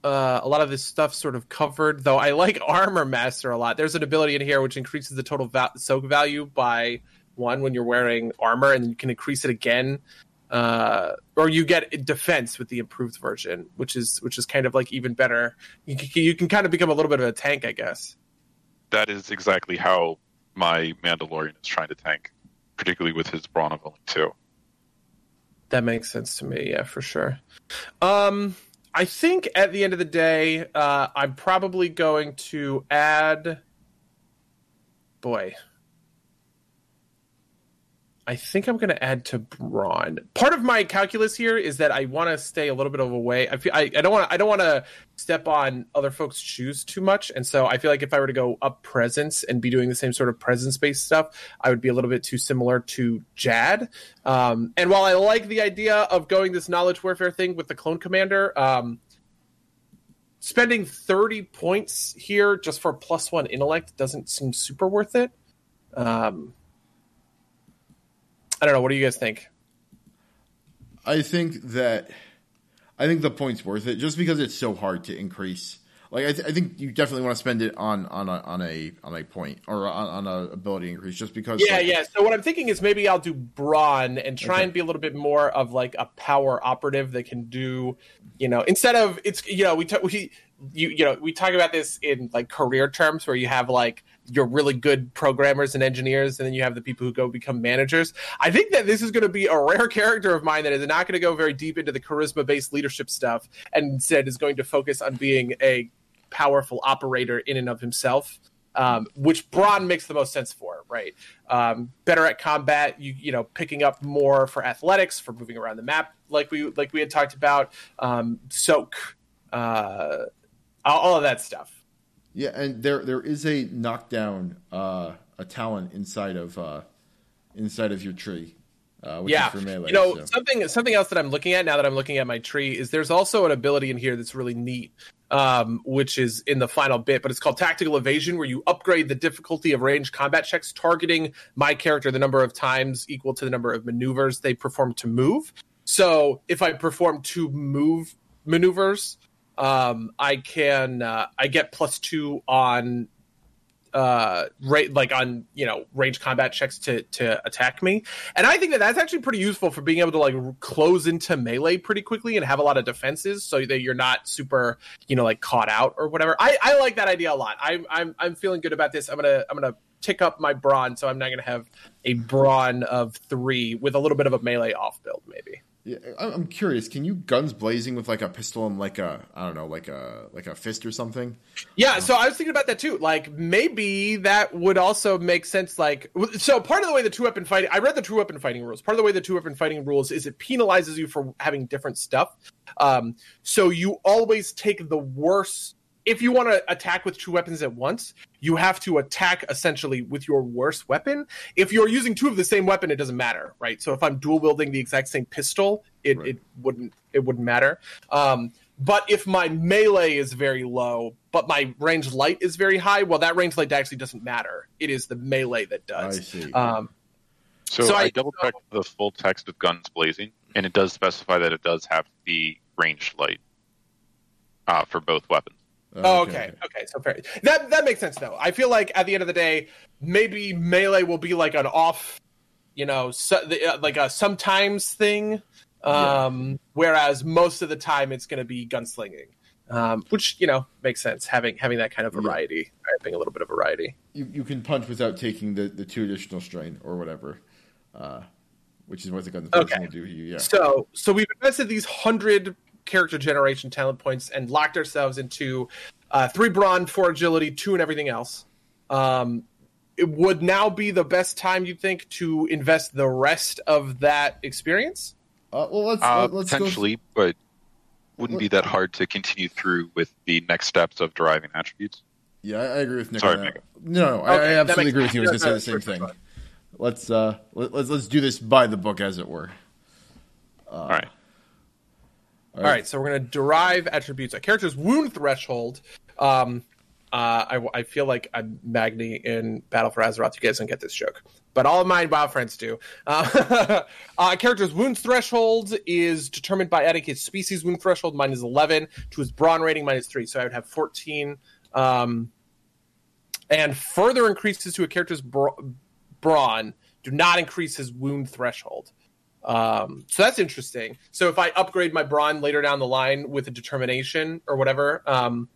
uh, a lot of this stuff sort of covered, though. I like Armor Master a lot. There's an ability in here which increases the total va- soak value by one when you're wearing armor, and you can increase it again. Uh, or you get defense with the improved version, which is which is kind of like even better. You can, you can kind of become a little bit of a tank, I guess. That is exactly how my Mandalorian is trying to tank, particularly with his brawn of only two. That makes sense to me, yeah, for sure. Um, I think at the end of the day, uh, I'm probably going to add... Boy... I think I'm going to add to brawn. Part of my calculus here is that I want to stay a little bit of away. I feel I, I don't want to I don't want to step on other folks' shoes too much, and so I feel like if I were to go up presence and be doing the same sort of presence-based stuff, I would be a little bit too similar to Jad. Um, and while I like the idea of going this knowledge warfare thing with the Clone Commander, um, spending thirty points here just for plus one intellect doesn't seem super worth it. Um, I don't know. What do you guys think? I think that I think the point's worth it just because it's so hard to increase. Like I, th- I think you definitely want to spend it on on a on a on a point or on, on a ability increase just because. Yeah, like, yeah. So what I'm thinking is maybe I'll do brawn and try okay. and be a little bit more of like a power operative that can do, you know, instead of it's you know we t- we you you know we talk about this in like career terms where you have like. You're really good programmers and engineers, and then you have the people who go become managers. I think that this is going to be a rare character of mine that is not going to go very deep into the charisma-based leadership stuff, and instead is going to focus on being a powerful operator in and of himself, um, which brawn makes the most sense for, right? Um, better at combat, you you know, picking up more for athletics, for moving around the map, like we like we had talked about, um, soak, uh, all of that stuff. Yeah, and there there is a knockdown uh, a talent inside of uh, inside of your tree. Uh, which yeah, is for melee, you know so. something something else that I'm looking at now that I'm looking at my tree is there's also an ability in here that's really neat, um, which is in the final bit, but it's called Tactical Evasion, where you upgrade the difficulty of ranged combat checks targeting my character the number of times equal to the number of maneuvers they perform to move. So if I perform two move maneuvers. Um, I can uh, I get plus two on uh, ra- like on, you know, range combat checks to to attack me. And I think that that's actually pretty useful for being able to like close into melee pretty quickly and have a lot of defenses so that you're not super, you know, like caught out or whatever. I, I like that idea a lot. I'm I'm I'm feeling good about this. I'm gonna I'm gonna tick up my brawn, so I'm not gonna have a brawn of three with a little bit of a melee off build maybe. Yeah, I'm curious. Can you guns blazing with like a pistol and like a I don't know, like a like a fist or something? Yeah. Um, so I was thinking about that too. Like maybe that would also make sense. Like so, part of the way the two weapon fighting. I read the two weapon fighting rules. Part of the way the two weapon fighting rules is it penalizes you for having different stuff. Um, so you always take the worst. If you want to attack with two weapons at once, you have to attack essentially with your worst weapon. If you're using two of the same weapon, it doesn't matter, right? So if I'm dual wielding the exact same pistol, it, right. it wouldn't it wouldn't matter. Um, but if my melee is very low, but my range light is very high, well, that range light actually doesn't matter. It is the melee that does. I see. Um, so, so I, I double-checked so, the full text with guns blazing, and it does specify that it does have the range light uh, for both weapons. Oh, okay. okay, okay, so fair. That that makes sense though. I feel like at the end of the day, maybe melee will be like an off, you know, so, the, uh, like a sometimes thing, um, yeah. whereas most of the time it's going to be gunslinging, um, which you know makes sense having having that kind of variety, yeah. right, being a little bit of variety. You you can punch without taking the, the two additional strain or whatever, uh, which is what the gun okay. will do to you. Yeah. So so we've invested these hundred. Character generation talent points and locked ourselves into uh, three brawn, four agility, two and everything else. Um, it would now be the best time, you think, to invest the rest of that experience? Uh, well, let's, uh, let's potentially, go... but wouldn't be that hard to continue through with the next steps of deriving attributes. Yeah, I, I agree with Nick. Sorry, on that. No, no, I, okay, I absolutely agree with you. I was going to say the same thing. Fun. Let's uh, let, let's let's do this by the book, as it were. Uh, All right. All right. All right, so we're going to derive attributes. A character's wound threshold. Um, uh, I, I feel like I'm Magni in Battle for Azeroth. You guys don't get this joke. But all of my WoW friends do. Uh, a character's wound threshold is determined by adding his species wound threshold, minus eleven, to his brawn rating, minus three. So I would have fourteen. Um, and further increases to a character's bra- brawn do not increase his wound threshold. Um, so that's interesting. So if I upgrade my brawn later down the line with a determination or whatever, um,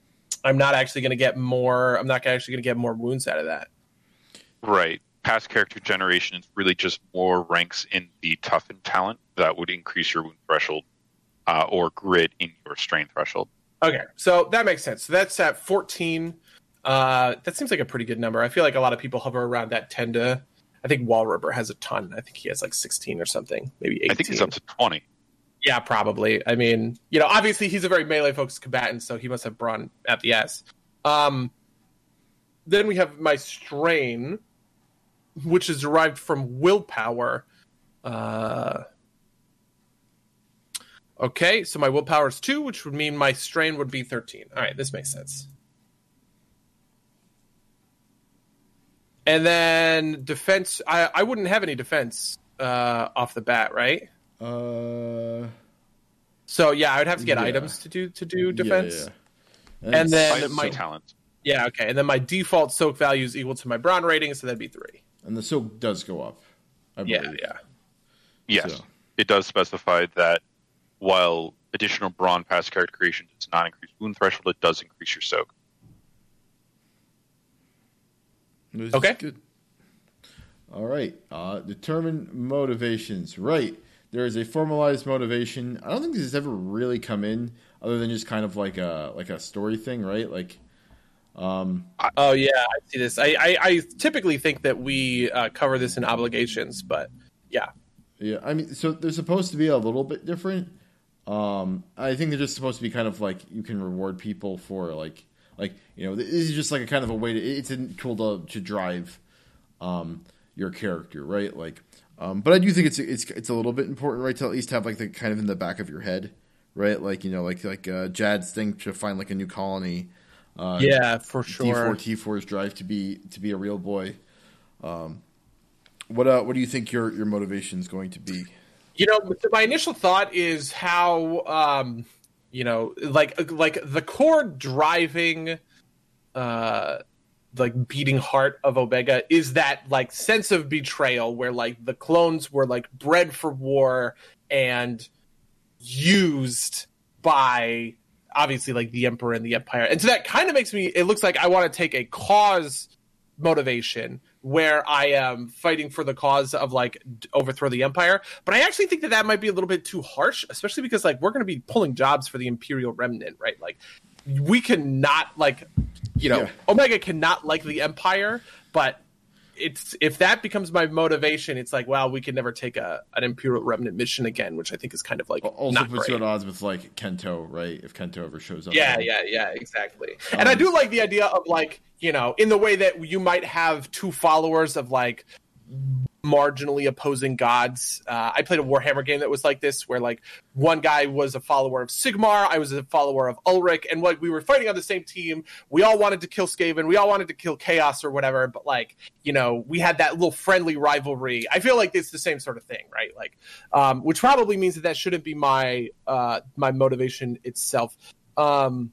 I'm not actually going to get more. I'm not actually going to get more wounds out of that. Right. Past character generation is really just more ranks in the toughen talent that would increase your wound threshold uh, or grit in your strain threshold. Okay, so that makes sense. So that's at fourteen. Uh, that seems like a pretty good number. I feel like a lot of people hover around that ten to. I think WallRober has a ton. I think he has like sixteen or something, maybe eighteen. I think he's up to twenty. Yeah, probably. I mean, you know, obviously he's a very melee-focused combatant, so he must have brawn at the ass. Um, then we have my strain, which is derived from willpower. Uh, okay, so my willpower is two, which would mean my strain would be thirteen. All right, this makes sense. And then defense, I, I wouldn't have any defense uh, off the bat, right? Uh, so yeah, I would have to get yeah. items to do to do defense, yeah, yeah. and, and then my talent. Yeah, okay, and then my default soak value is equal to my brawn rating, so that'd be three. And the soak does go up. I believe. Yeah, yeah, yes, so. It does specify that while additional brawn past character creation does not increase wound threshold, it does increase your soak. Okay. Good. All right. Uh, determine motivations. Right. There is a formalized motivation. I don't think this has ever really come in, other than just kind of like a like a story thing, right? Like, um. Oh yeah, I see this. I I, I typically think that we uh, cover this in obligations, but yeah. Yeah, I mean, so they're supposed to be a little bit different. Um, I think they're just supposed to be kind of like you can reward people for like. Like, you know, this is just like a kind of a way to, it's a tool to, to drive um, your character, right? Like, um, but I do think it's, it's, it's a little bit important, right? To at least have like the kind of in the back of your head, right? Like, you know, like, like uh, Jad's thing to find like a new colony. Uh, yeah, for sure. D four T four's drive to be, to be a real boy. Um, what, uh, what do you think your, your motivation is going to be? You know, my initial thought is how, um, You know, like like the core driving uh, like beating heart of Omega is that like sense of betrayal where like the clones were like bred for war and used by obviously like the Emperor and the Empire. And so that kind of makes me, it looks like I want to take a cause motivation where I am fighting for the cause of like overthrow the Empire. But I actually think that that might be a little bit too harsh, especially because like we're going to be pulling jobs for the Imperial Remnant, right? Like we cannot like, you know, yeah. Omega cannot like the Empire, but it's if that becomes my motivation, it's like, wow, we can never take a an Imperial Remnant mission again, which I think is kind of like well, also not puts great. You at odds with like Kento, right? If Kento ever shows up, yeah, yeah, yeah, exactly. Um, and I do like the idea of like, you know, in the way that you might have two followers of like marginally opposing gods. Uh, I played a Warhammer game that was like this, where like one guy was a follower of Sigmar, I was a follower of Ulrich, and like we were fighting on the same team. We all wanted to kill Skaven, we all wanted to kill Chaos or whatever, but like, you know, we had that little friendly rivalry. I feel like it's the same sort of thing, right? Like, um, which probably means that that shouldn't be my uh, my motivation itself. Um,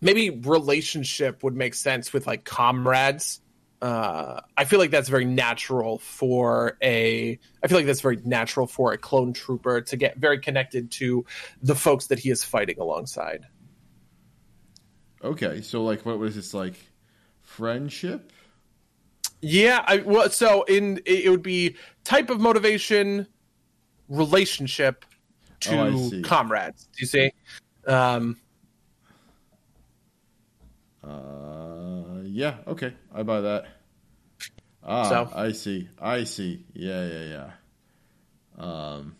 maybe relationship would make sense with like comrades. Uh, I feel like that's very natural for a. I feel like that's very natural for a clone trooper to get very connected to the folks that he is fighting alongside. Okay, so like, what was this like? Friendship? Yeah. I, well, so in it would be type of motivation, relationship to oh, comrades. Do you see? Um, uh, yeah. Okay, I buy that. Ah, so. I see. I see. Yeah, yeah, yeah. Um,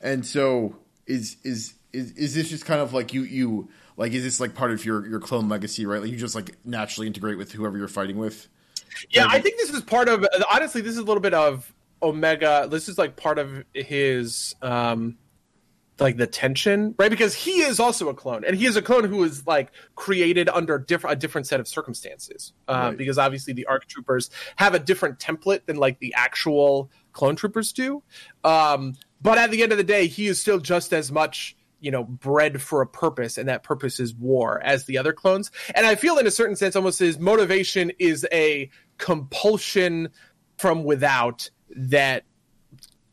and so is, is is is this just kind of like you you like is this like part of your, your clone legacy, right? Like you just like naturally integrate with whoever you're fighting with. Yeah, I think this is part of. Honestly, this is a little bit of Omega. This is like part of his um, like the tension, right? Because he is also a clone, and he is a clone who is like created under diff- a different set of circumstances. Uh, right. Because obviously the ARC troopers have a different template than like the actual clone troopers do. Um, but at the end of the day, he is still just as much, you know, bred for a purpose, and that purpose is war, as the other clones. And I feel in a certain sense, almost his motivation is a compulsion from without that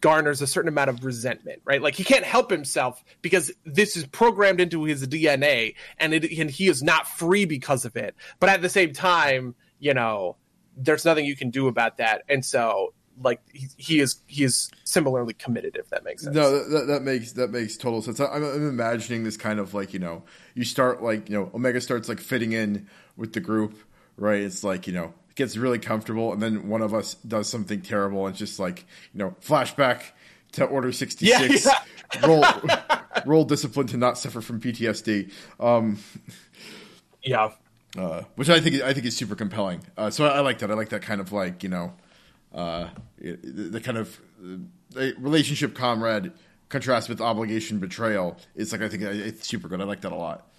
garners a certain amount of resentment, right? Like he can't help himself because this is programmed into his D N A, and it, and he is not free because of it. But at the same time, you know, there's nothing you can do about that. And so like he, he is, he is similarly committed, if that makes sense. No, that, that makes, that makes total sense. I'm, I'm imagining this kind of like, you know, you start like, you know, Omega starts like fitting in with the group, right? It's like, you know, gets really comfortable, and then one of us does something terrible, and it's just like, you know, flashback to Order sixty-six, yeah, yeah. roll, roll discipline to not suffer from P T S D. Um, yeah, uh, which I think I think is super compelling. Uh, so I, I like that. I like that kind of like, you know, uh, the, the kind of uh, relationship comrade contrast with obligation betrayal. It's like I think it's super good. I like that a lot.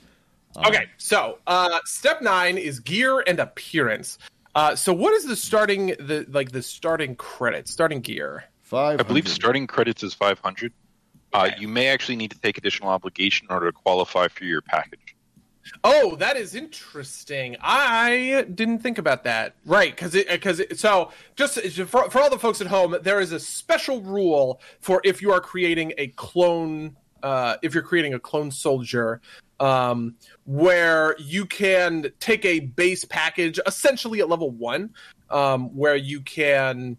Um, okay, so uh, step nine is gear and appearance. Uh, so what is the starting the like the starting credits, starting gear? Five. I believe starting credits is five hundred. Okay. Uh, you may actually need to take additional obligation in order to qualify for your package. Oh, that is interesting. I didn't think about that. Right, because because so just for, for all the folks at home, there is a special rule for if you are creating a clone, uh, if you're creating a clone soldier. Um, where you can take a base package essentially at level one, um, where you can,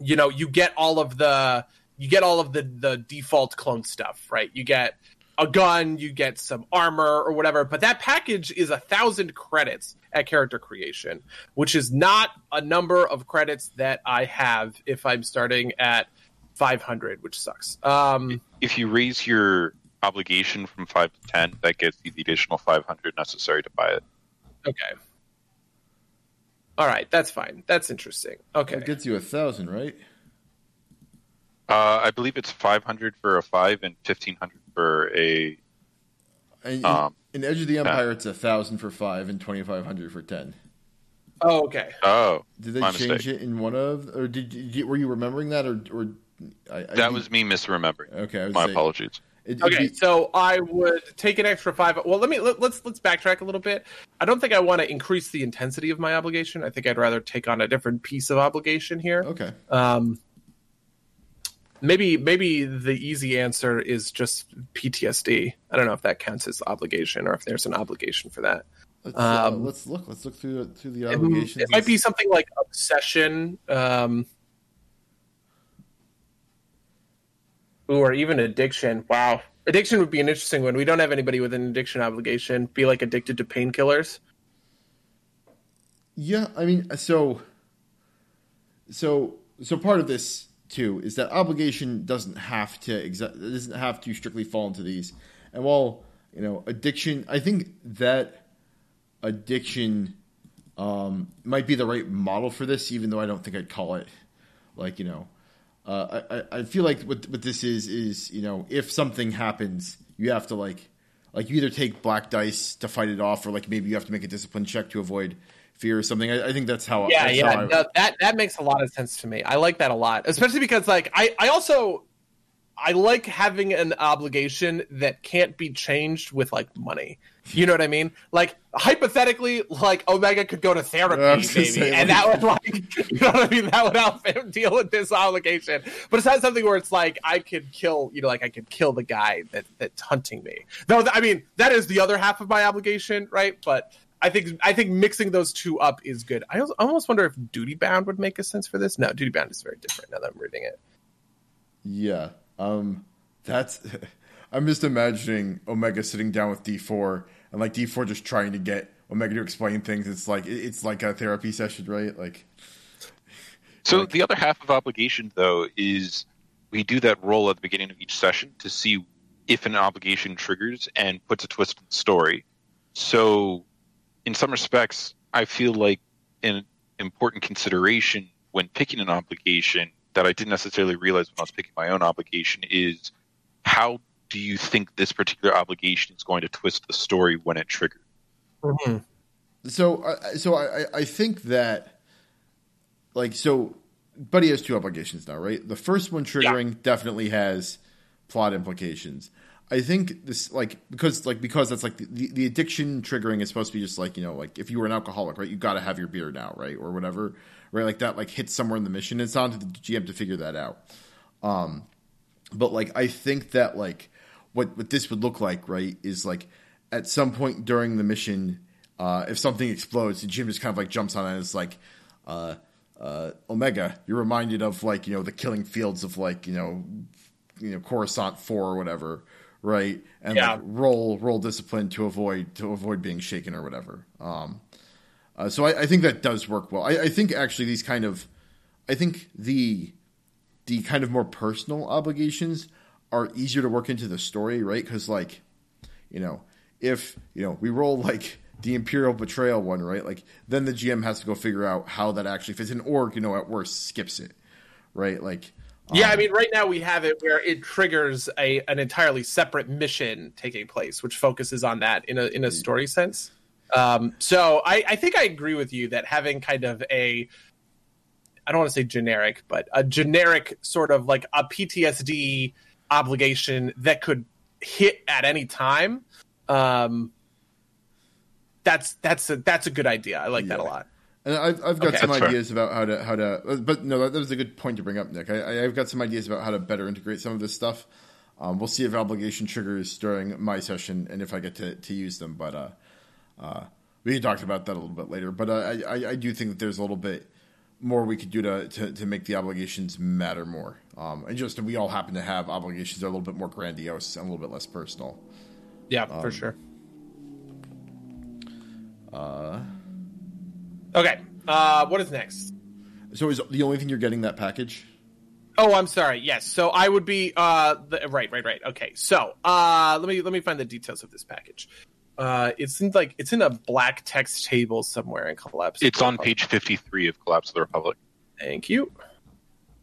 you know, you get all of the you get all of the, the default clone stuff, right? You get a gun, you get some armor or whatever, but that package is a thousand credits at character creation, which is not a number of credits that I have if I'm starting at five hundred, which sucks. Um, if you raise your obligation from five to ten, that gets you the additional five hundred necessary to buy it. Okay. All right, that's fine. That's interesting. Okay, it gets you a thousand, right? Uh, I believe it's five hundred for a five and fifteen hundred for a. And, um, in Edge of the Empire, ten. It's a thousand for five and twenty five hundred for ten. Oh, okay. Oh, did they change mistake. It in one of, or did, did were you remembering that, or or? I, I that didn't... was me misremembering. Okay, I was my saying... apologies. It, okay, be- so I would take an extra five. Well, let me let, let's let's backtrack a little bit. I don't think I want to increase the intensity of my obligation. I think I'd rather take on a different piece of obligation here. Okay. Um, maybe maybe the easy answer is just P T S D. I don't know if that counts as obligation or if there's an obligation for that. Let's, um, uh, let's look. Let's look through through the obligations. It, it might be something like obsession. Um, Or even addiction. Wow. Addiction would be an interesting one. We don't have anybody with an addiction obligation. Be like addicted to painkillers. Yeah, I mean, so, so, so part of this too is that obligation doesn't have to exa- doesn't have to strictly fall into these. And while, you know, addiction, I think that addiction um, might be the right model for this, even though I don't think I'd call it like, you know, Uh, I, I feel like what what this is is, you know, if something happens, you have to like like you either take black dice to fight it off, or like maybe you have to make a discipline check to avoid fear or something. I, I think that's how. Yeah, that's yeah, how I, no, that that makes a lot of sense to me. I like that a lot, especially because like I, I also I like having an obligation that can't be changed with like money. You know what I mean? Like hypothetically, like Omega could go to therapy, maybe, saying, and that would like, you know what I mean? That would help him deal with this obligation. But it's not something where it's like I could kill, you know, like I could kill the guy that that's hunting me. Though, I mean, that is the other half of my obligation, right? But I think I think mixing those two up is good. I almost wonder if Duty Bound would make a sense for this. No, Duty Bound is very different now that I'm reading it. Yeah, um, that's. I'm just imagining Omega sitting down with D four and like D four just trying to get Omega to explain things. It's like it's like a therapy session, right? Like, so like, the other half of obligation though is we do that roll at the beginning of each session to see if an obligation triggers and puts a twist in the story. So in some respects, I feel like an important consideration when picking an obligation that I didn't necessarily realize when I was picking my own obligation is how do you think this particular obligation is going to twist the story when it triggered? Mm-hmm. So, uh, so I, I think that, like, so Buddy has two obligations now, right? The first one triggering yeah. definitely has plot implications. I think this, like, because, like, because that's like the, the addiction triggering is supposed to be just like, you know, like if you were an alcoholic, right? You got to have your beer now, right, or whatever, right? Like that, like hits somewhere in the mission. It's on to the G M to figure that out. Um, but like, I think that like. What what this would look like, right, is like at some point during the mission, uh, if something explodes, the G M just kind of like jumps on it and it's like, uh, uh, Omega, you're reminded of like, you know, the killing fields of like, you know, you know, Coruscant four or whatever, right? And yeah. like roll roll discipline to avoid to avoid being shaken or whatever. Um, uh, so I, I think that does work well. I, I think actually these kind of, I think the the kind of more personal obligations are easier to work into the story, right? Because, like, you know, if, you know, we roll, like, the Imperial Betrayal one, right? Like, then the G M has to go figure out how that actually fits in, or, you know, at worst, skips it, right? Like, yeah, um, I mean, right now we have it where it triggers a an entirely separate mission taking place, which focuses on that in a in a story sense. Um, so I, I think I agree with you that having kind of a, I don't want to say generic, but a generic sort of like a P T S D obligation that could hit at any time. Um, that's that's a that's a good idea. I like yeah. that a lot. And I've I've got okay, some ideas fair. about how to how to. But no, that, that was a good point to bring up, Nick. I, I've got some ideas about how to better integrate some of this stuff. Um, we'll see if obligation triggers during my session and if I get to, to use them. But uh, uh, we can talk about that a little bit later. But uh, I I do think that there's a little bit more we could do to, to, to make the obligations matter more. Um, and just we all happen to have obligations that are a little bit more grandiose and a little bit less personal. Yeah, um, for sure. Uh, okay, uh, what is next? So is the only thing you're getting that package? Oh, I'm sorry. Yes. So I would be uh, the, right, right, right. Okay. So uh, let me let me find the details of this package. Uh, it seems like it's in a black text table somewhere in Collapse. It's on page fifty-three of Collapse of the Republic. Thank you.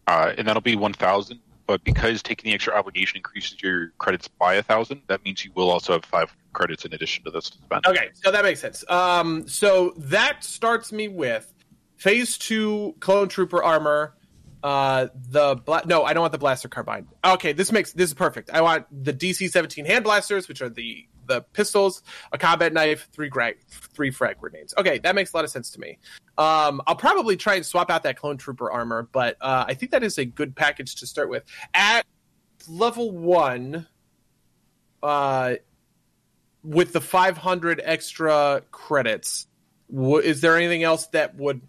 Uh, and that'll be one thousand, but because taking the extra obligation increases your credits by one thousand, that means you will also have five hundred credits in addition to this to spend. Okay, so that makes sense. Um, so that starts me with Phase two Clone Trooper Armor, Uh, the bla- no, I don't want the blaster carbine. Okay, this makes this is perfect. I want the D C seventeen hand blasters, which are the the pistols, a combat knife, three gra- three frag grenades. Okay, that makes a lot of sense to me. Um, I'll probably try and swap out that Clone Trooper armor, but uh, I think that is a good package to start with. At level one, uh, with the five hundred extra credits, w- is there anything else that would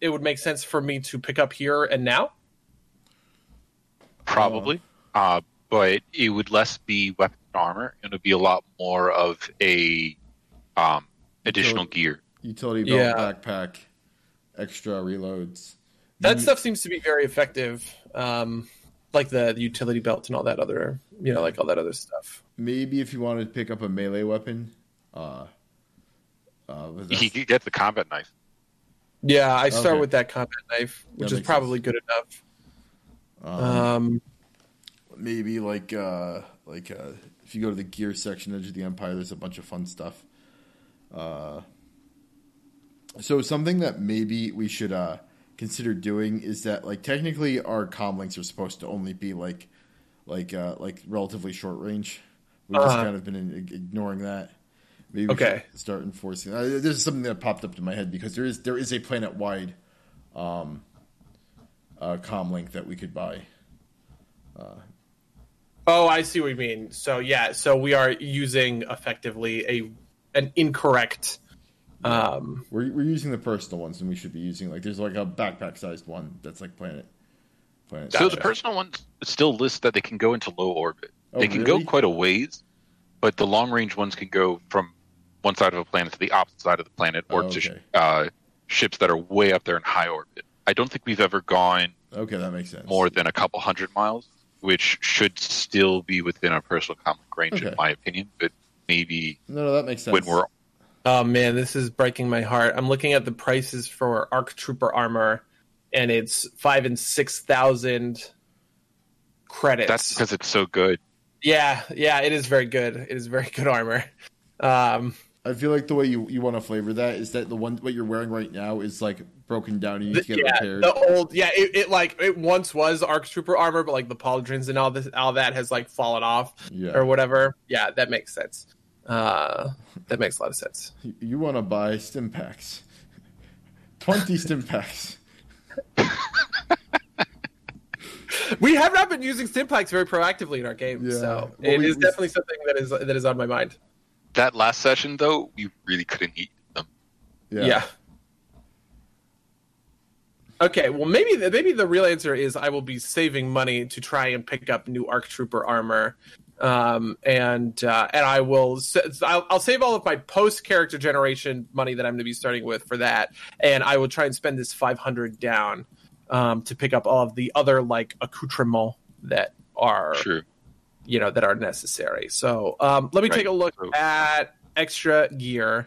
it would make sense for me to pick up here and now? Probably. Uh, but it would less be weapon armor. It would be a lot more of a um, additional utility, gear. Utility belt, yeah. Backpack, extra reloads. That you, stuff seems to be very effective. Um, like the, the utility belt and all that other, you know, like all that other stuff. Maybe if you wanted to pick up a melee weapon. Uh, uh, you could get the combat knife. Yeah, I start okay. with that combat knife, which is probably sense. good enough. Um, um, maybe like uh, like uh, if you go to the gear section of the Empire, there's a bunch of fun stuff. Uh, so something that maybe we should uh, consider doing is that, like, technically our comlinks are supposed to only be like like uh, like relatively short range. We've uh-huh. just kind of been ignoring that. Maybe we okay. should start enforcing. Uh, this is something that popped up to my head because there is there is a planet wide, um, uh, comlink that we could buy. Uh, oh, I see what you mean. So yeah, so we are using effectively a an incorrect. Um, we're we're using the personal ones, and we should be using like there's like a backpack sized one that's like planet. planet so gotcha. The personal ones still list that they can go into low orbit. Oh, they can really? go quite a ways, but the long range ones can go from one side of a planet to the opposite side of the planet, or oh, okay. to uh, ships that are way up there in high orbit. I don't think we've ever gone okay, that makes sense. more than a couple hundred miles, which should still be within our personal comlink range, okay. in my opinion. But maybe no, no, that makes sense. When we're oh man, this is breaking my heart. I'm looking at the prices for Arc Trooper armor, and it's five and six thousand credits. That's because it's so good. Yeah, yeah, it is very good. It is very good armor. Um, I feel like the way you, you want to flavor that is that the one what you're wearing right now is like broken down and you need to get yeah, repaired. The old, yeah, it, it like it once was Arc Trooper armor, but like the pauldrons and all this, all that has like fallen off yeah. or whatever. Yeah, that makes sense. Uh, that makes a lot of sense. You want to buy stim packs, twenty stim packs. We have not been using stimpikes very proactively in our game, yeah. so well, it we, is we, definitely something that is that is on my mind. That last session, though, we really couldn't eat them. Yeah. yeah. Okay, well, maybe the, maybe the real answer is I will be saving money to try and pick up new Arc Trooper armor, um, and uh, and I will I'll, I'll save all of my post character generation money that I'm going to be starting with for that, and I will try and spend this five hundred down. Um, to pick up all of the other like accoutrements that are, True. you know, that are necessary. So um, let me right. take a look so, at extra gear.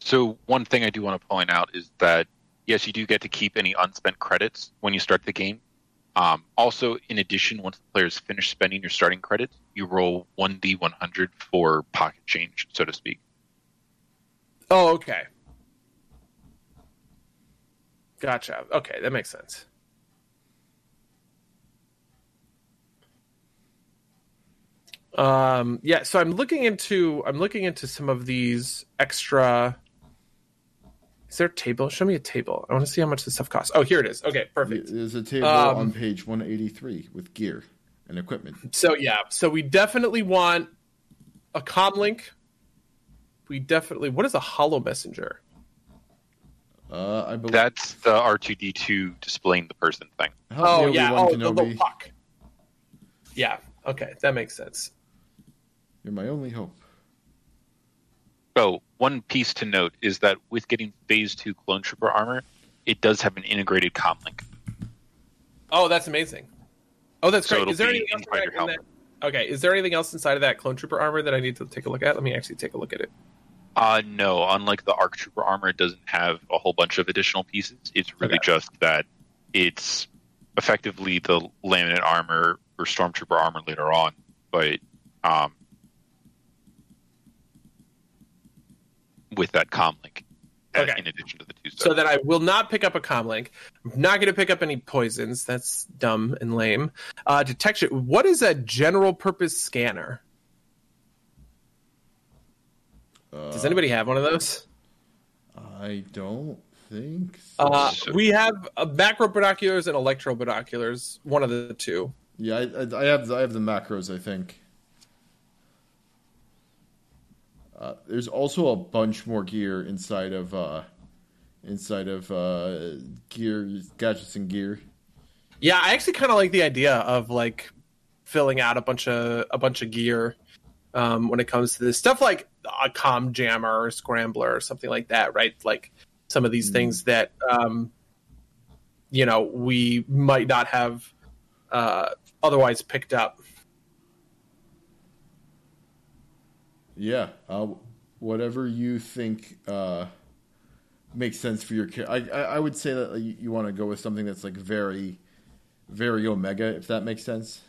So one thing I do want to point out is that yes, you do get to keep any unspent credits when you start the game. Um, also, in addition, once the players finish spending your starting credits, you roll one D one hundred for pocket change, so to speak. Oh, okay. Gotcha. Okay, that makes sense. Um, yeah, so I'm looking into I'm looking into some of these extra. Is there a table? Show me a table. I want to see how much this stuff costs. Oh, here it is. Okay, perfect. There's a table um, on page one eighty-three with gear and equipment. So yeah, so we definitely want a comlink. We definitely. What is a hollow messenger? Uh, I believe that's the R two D two displaying the person thing. Help oh yeah, oh the little puck. Yeah, okay, that makes sense. You're my only hope. So one piece to note is that with getting Phase Two Clone Trooper armor, it does have an integrated comlink. Oh, that's amazing. Oh, that's so great. Is there anything else inside your helmet? That... Okay, is there anything else inside of that Clone Trooper armor that I need to take a look at? Let me actually take a look at it. Uh, no, unlike the Arc Trooper armor, it doesn't have a whole bunch of additional pieces. It's really okay. just that it's effectively the laminate armor or Stormtrooper armor later on. But um, with that comlink, okay. in addition to the two. so that I will not pick up a comlink. I'm not going to pick up any poisons. That's dumb and lame. Uh, detection. What is a general purpose scanner? Uh, Does anybody have one of those? I don't think so. Uh, we have uh, macro binoculars and electro binoculars. One of the two. Yeah, I, I have I have the macros, I think. Uh, there's also a bunch more gear inside of uh, inside of uh, gear gadgets and gear. Yeah, I actually kind of like the idea of like filling out a bunch of a bunch of gear um, when it comes to this stuff, like a comm jammer or scrambler or something like that, right? Like some of these mm. things that um, you know, we might not have uh, otherwise picked up. Yeah, uh, whatever you think uh, makes sense for your character. I, I I would say that you, you want to go with something that's like very, very Omega, if that makes sense.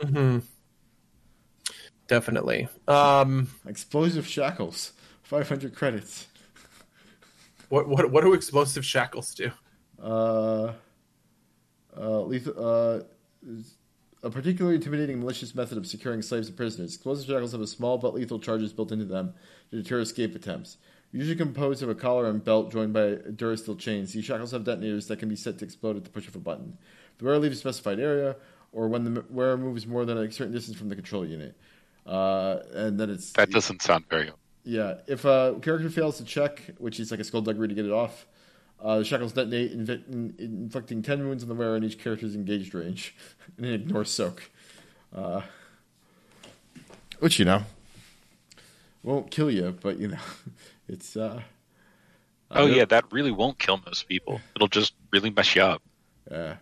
Mm-hmm. Definitely. Um, explosive shackles, five hundred credits. What what what do explosive shackles do? Uh, uh, lethal. Uh, A particularly intimidating malicious method of securing slaves and prisoners. Explosive shackles have a small but lethal charges built into them to deter escape attempts. Usually composed of a collar and belt joined by Durasteel chains, these shackles have detonators that can be set to explode at the push of a button. The wearer leaves a specified area, or when the wearer moves more than a certain distance from the control unit. Uh, and then it's... That doesn't sound very... Yeah. If a character fails to check, which is like a skullduggery to get it off, Uh, the shackles detonate, inv- inflicting ten wounds on the wearer in each character's engaged range, and then ignore soak. Uh, which, you know, won't kill you, but, you know, it's... Uh, oh, yeah, that really won't kill most people. It'll just really mess you up. Yeah.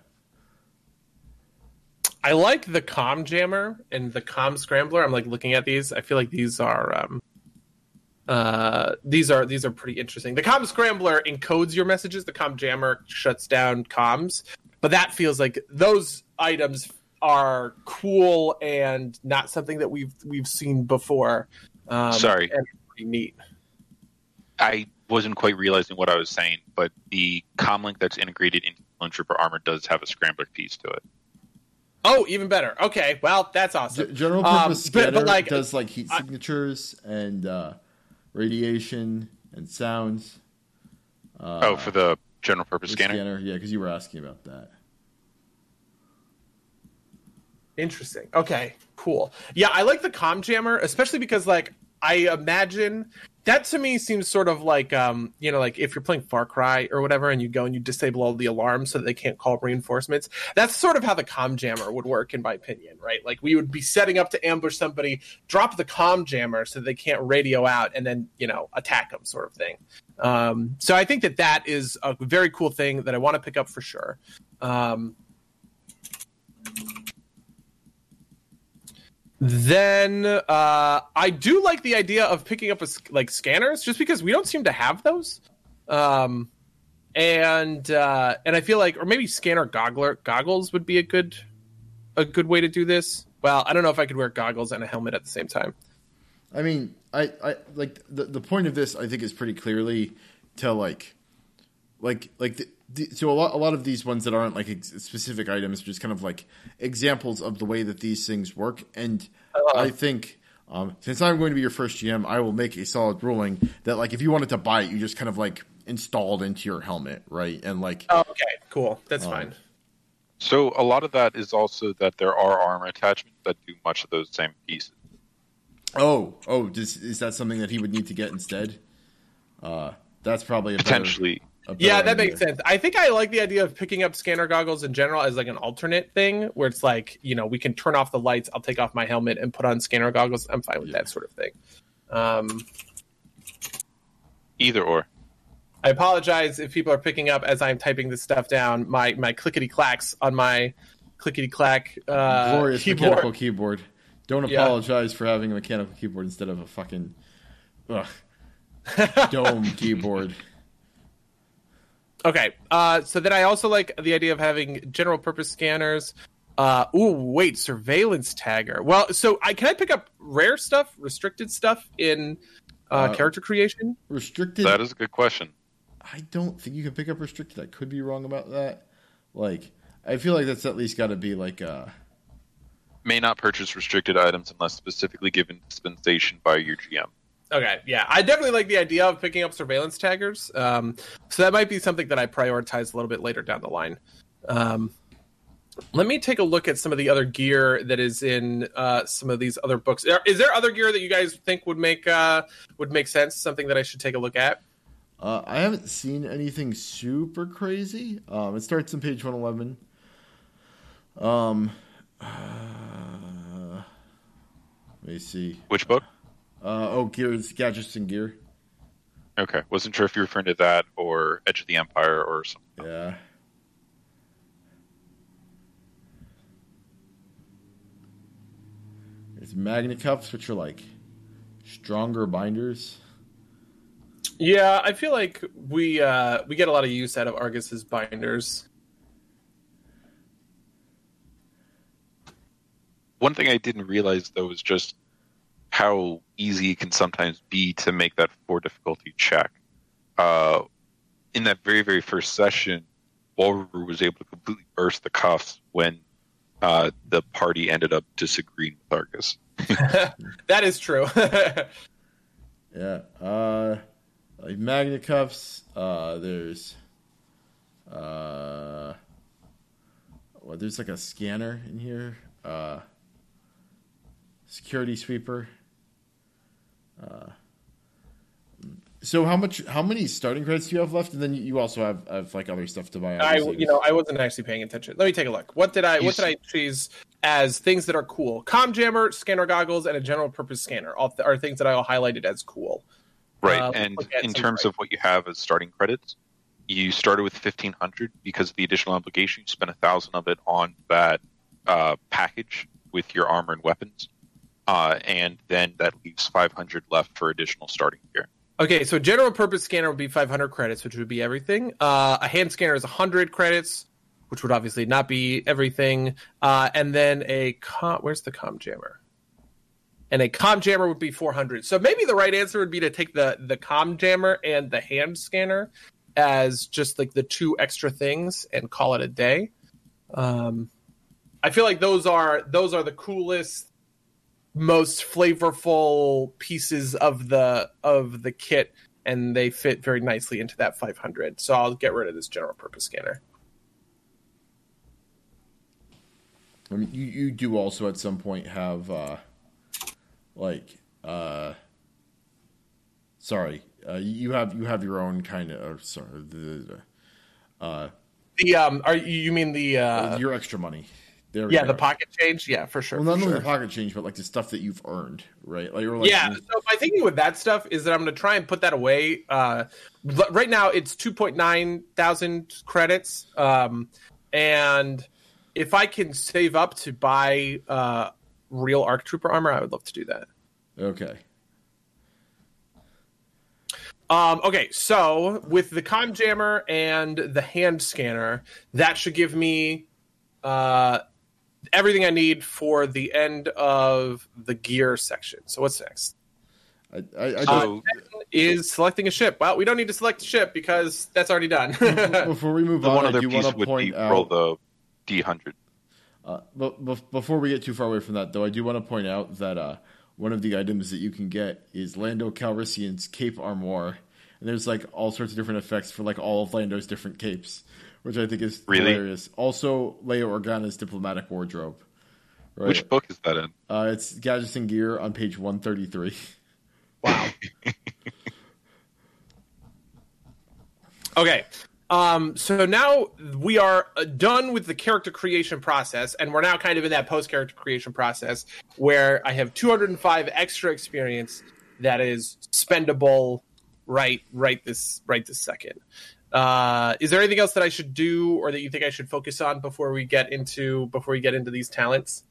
I like the comm jammer and the comm scrambler. I'm, like, looking at these. I feel like these are... Um... Uh, these are these are pretty interesting. The comm scrambler encodes your messages. The comm jammer shuts down comms. But that feels like those items are cool and not something that we've we've seen before. Um, Sorry, and pretty neat. I wasn't quite realizing what I was saying, but the comlink that's integrated into Clone Trooper armor does have a scrambler piece to it. Oh, even better. Okay, well that's awesome. G- General purpose um, scanner but, but like, does like heat signatures I, and. Uh, Radiation and sounds. Uh, oh, for the general purpose scanner? scanner? Yeah, because you were asking about that. Interesting. Okay, cool. Yeah, I like the comm jammer, especially because, like, I imagine... That, to me, seems sort of like, um, you know, like if you're playing Far Cry or whatever and you go and you disable all the alarms so that they can't call reinforcements. That's sort of how the comm jammer would work, in my opinion, right? Like, we would be setting up to ambush somebody, drop the comm jammer so they can't radio out, and then, you know, attack them sort of thing. Um, so I think that that is a very cool thing that I want to pick up for sure. Um, Then uh, I do like the idea of picking up a, like scanners, just because we don't seem to have those, um, and uh, and I feel like, or maybe scanner goggler goggles would be a good a good way to do this. Well, I don't know if I could wear goggles and a helmet at the same time. I mean, I, I like the the point of this. I think is pretty clearly to like like like the, the, so a lot a lot of these ones that aren't like ex- specific items are just kind of like examples of the way that these things work. And I think um, since I'm going to be your first G M, I will make a solid ruling that, like, if you wanted to buy it, you just kind of, like, installed into your helmet, right? And, like... Oh, okay, cool. That's um, fine. So a lot of that is also that there are armor attachments that do much of those same pieces. Oh, oh, does, is that something that he would need to get instead? Uh, that's probably a Potentially. Better... Yeah, that makes sense. I think I like the idea of picking up scanner goggles in general as like an alternate thing where it's like, you know, we can turn off the lights. I'll take off my helmet and put on scanner goggles. I'm fine with yeah. that sort of thing. Um, Either or. I apologize if people are picking up as I'm typing this stuff down. My my clickety clacks on my clickety clack uh, glorious keyboard. Mechanical keyboard. Don't apologize yeah. for having a mechanical keyboard instead of a fucking ugh, dome keyboard. Okay, uh, so then I also like the idea of having general purpose scanners. Uh, ooh, wait, surveillance tagger. Well, so I can I pick up rare stuff, restricted stuff in uh, uh, character creation? Restricted. That is a good question. I don't think you can pick up restricted. I could be wrong about that. Like, I feel like that's at least got to be like a... May not purchase restricted items unless specifically given dispensation by your G M. Okay, yeah. I definitely like the idea of picking up surveillance taggers. Um, so that might be something that I prioritize a little bit later down the line. Um, let me take a look at some of the other gear that is in uh, some of these other books. Is there other gear that you guys think would make uh, would make sense? Something that I should take a look at? Uh, I haven't seen anything super crazy. Um, it starts on page one eleven. Um, uh, let me see. Which book? Uh, oh, gears, gadgets and gear. Okay. Wasn't sure if you were referring to that or Edge of the Empire or something. Yeah. It's magnet cups, which are like stronger binders. Yeah, I feel like we uh, we get a lot of use out of Argus's binders. One thing I didn't realize, though, is just how easy it can sometimes be to make that four difficulty check. Uh, in that very, very first session, WallRober was able to completely burst the cuffs when uh, the party ended up disagreeing with Argus. That is true. Yeah. Uh... Like magnet cuffs, uh, there's, uh, well, there's like a scanner in here, uh, security sweeper. Uh, so how much, how many starting credits do you have left? And then you also have, have like other stuff to buy. I, you know, I wasn't actually paying attention. Let me take a look. What did I, you what see- did I choose as things that are cool? Comjammer, scanner goggles, and a general purpose scanner all th- are things that I highlighted as cool. Right, uh, and in terms of what you have as starting credits, you started with fifteen hundred because of the additional obligation. You spent one thousand of it on that uh, package with your armor and weapons, uh, and then that leaves five hundred left for additional starting gear. Okay, so general purpose scanner would be five hundred credits, which would be everything. Uh, a hand scanner is one hundred credits, which would obviously not be everything. Uh, and then a... Com- Where's the Comjammer? And a Comjammer would be four hundred. So maybe the right answer would be to take the, the Comjammer and the hand scanner as just like the two extra things and call it a day. Um, I feel like those are those are the coolest, most flavorful pieces of the of the kit, and they fit very nicely into that five hundred. So I'll get rid of this general purpose scanner. I mean, you, you do also at some point have. Uh... Like, uh, sorry, uh, you have you have your own kind of. Uh, sorry, uh, the um, are you mean the uh, your extra money? There we yeah, go. The pocket change. Yeah, for sure. Well, not only sure. The pocket change, but like the stuff that you've earned, right? Like, like yeah. So my thinking with that stuff is that I'm going to try and put that away. Uh, right now it's two point nine thousand credits, um, and if I can save up to buy uh. real Arc Trooper armor, I would love to do that. Okay. Um, okay, so with the Comjammer and the hand scanner, that should give me uh, everything I need for the end of the gear section. So what's next? I, I, I uh, is selecting a ship. Well, we don't need to select a ship because that's already done. Before we move the on, one other I do piece want to point out... Roll the D one hundred. Uh, but, but before we get too far away from that, though, I do want to point out that uh, one of the items that you can get is Lando Calrissian's cape armoire, and there's like all sorts of different effects for like all of Lando's different capes, which I think is really hilarious. Also, Leia Organa's diplomatic wardrobe. Right? Which book is that in? Uh, it's Gadgets and Gear on page one thirty-three. Wow. Okay. Um, so now we are done with the character creation process, and we're now kind of in that post-character creation process where I have two hundred five extra experience that is spendable right right this right this second. Uh, is there anything else that I should do or that you think I should focus on before we get into before we get into these talents?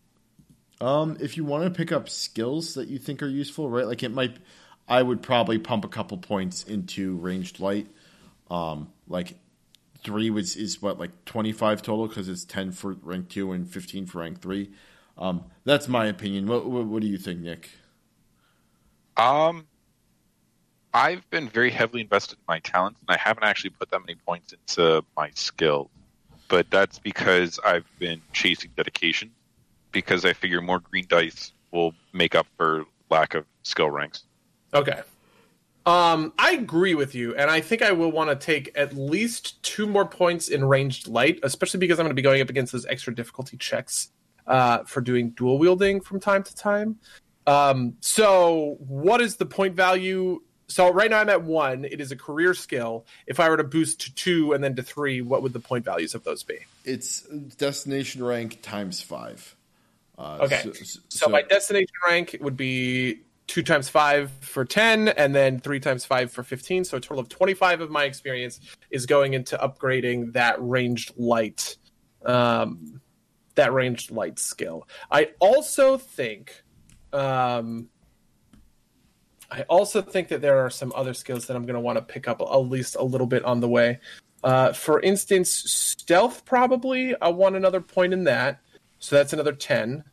Um, if you want to pick up skills that you think are useful, right? Like it might, I would probably pump a couple points into ranged light, um, like. Three was is what like twenty-five total because it's ten for rank two and fifteen for rank three. Um, that's my opinion. What, what what do you think, Nick? Um, I've been very heavily invested in my talents, and I haven't actually put that many points into my skill. But that's because I've been chasing dedication, because I figure more green dice will make up for lack of skill ranks. Okay. Um, I agree with you, and I think I will want to take at least two more points in ranged light, especially because I'm going to be going up against those extra difficulty checks uh, for doing dual wielding from time to time. Um, so what is the point value? So right now I'm at one. It is a career skill. If I were to boost to two and then to three, what would the point values of those be? It's destination rank times five. Uh, okay. So, so, so my destination rank would be two times five for ten and then three times five for fifteen. So a total of twenty-five of my experience is going into upgrading that ranged light, um, that ranged light skill. I also think... Um, I also think that there are some other skills that I'm going to want to pick up at least a little bit on the way. Uh, for instance, stealth probably. I want another point in that. So that's another ten.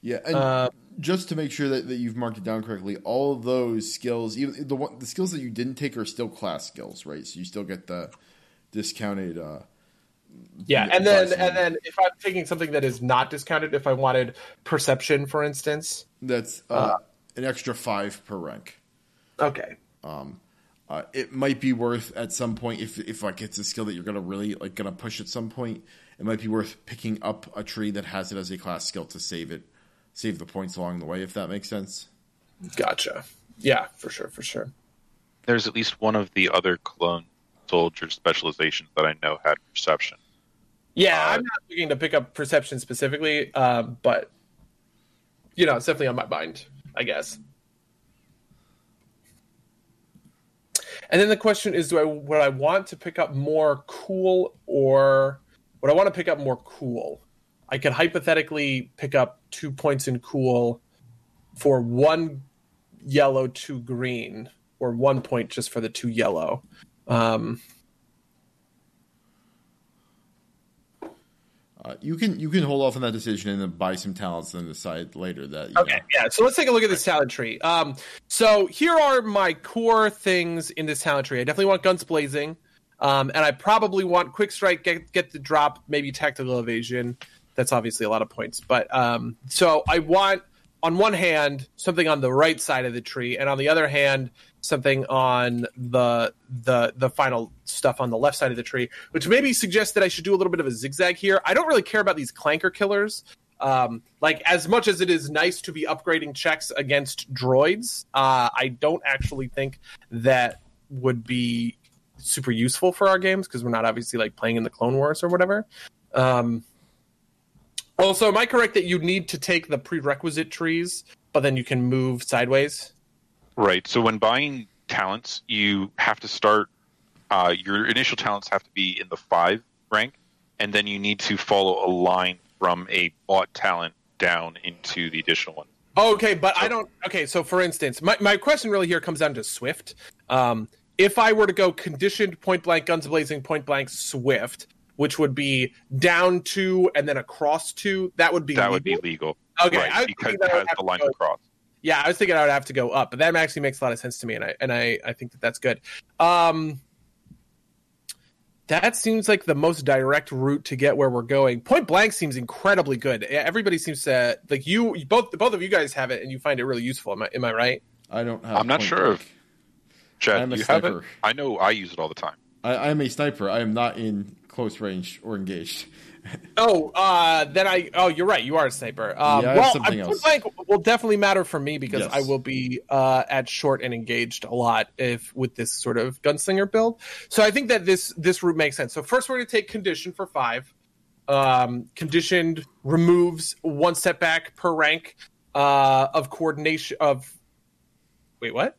Yeah, and uh, just to make sure that, that you've marked it down correctly, all of those skills, even the the skills that you didn't take are still class skills, right? So you still get the discounted... Uh, yeah, and then limit. and then if I'm taking something that is not discounted, if I wanted perception, for instance... That's... Uh, uh, an extra five per rank. Okay. Um, uh, it might be worth at some point if if like it's a skill that you're gonna really like gonna push at some point. It might be worth picking up a tree that has it as a class skill to save it, save the points along the way. If that makes sense. Gotcha. Yeah, for sure, for sure. There's at least one of the other Clone Soldier specializations that I know had perception. Yeah, uh, I'm not looking to pick up perception specifically, uh, but you know, it's definitely on my mind, I guess. And then the question is, do I would I want to pick up more cool or would I want to pick up more cool? I could hypothetically pick up two points in cool for one yellow, two green, or one point just for the two yellow. Um, Uh, you can you can hold off on that decision and then buy some talents and then decide later that. You okay, know. yeah. So let's take a look at this talent tree. Um, so here are my core things in this talent tree. I definitely want guns blazing, um, and I probably want quick strike, get get the drop, maybe tactical evasion. That's obviously a lot of points, but um, so I want on one hand something on the right side of the tree, and on the other hand something on the the the final stuff on the left side of the tree, which maybe suggests that I should do a little bit of a zigzag here. I don't really care about these clanker killers. Um, like, as much as it is nice to be upgrading checks against droids, uh, I don't actually think that would be super useful for our games because we're not obviously, like, playing in the Clone Wars or whatever. Um, also, am I correct that you need to take the prerequisite trees, but then you can move sideways? Right. So when buying talents, you have to start, uh, your initial talents have to be in the five rank, and then you need to follow a line from a bought talent down into the additional one. Oh, okay, but so, I don't... Okay, so for instance, my, my question really here comes down to Swift. Um, if I were to go conditioned, point blank, guns blazing, point blank, Swift, which would be down two and then across two, that would be that legal? That would be legal. Okay. Right, I because it has the line across. Yeah, I was thinking I would have to go up, but that actually makes a lot of sense to me, and I and I, I think that that's good. Um, that seems like the most direct route to get where we're going. Point blank seems incredibly good. Everybody seems to like you. Both both of you guys have it, and you find it really useful. Am I am I right? I don't have. I'm not sure if Chad, you have it. I know I use it all the time. I am a sniper. I am not in close range or engaged. oh, uh, then I. Oh, you're right. You are a sniper. Um, yeah, I well, I else. Blank will definitely matter for me because yes. I will be uh, at short and engaged a lot if with this sort of gunslinger build. So I think that this this route makes sense. So first, we're going to take condition for five. Um, conditioned removes one setback per rank uh, of coordination of. Wait, what?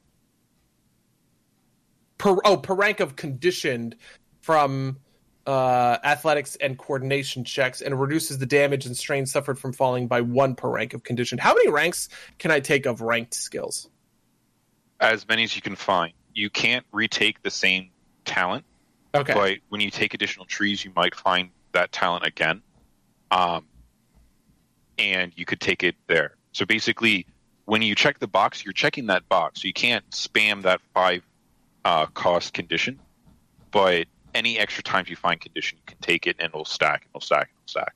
Per oh, per rank of conditioned from. Uh, athletics and coordination checks, and reduces the damage and strain suffered from falling by one per rank of conditioned. How many ranks can I take of ranked skills? As many as you can find. You can't retake the same talent. Okay. But when you take additional trees, you might find that talent again. Um, and you could take it there. So basically, when you check the box, you're checking that box. You can't spam that five uh, cost condition, but any extra times you find condition, you can take it, and it'll stack, it'll stack, it'll stack.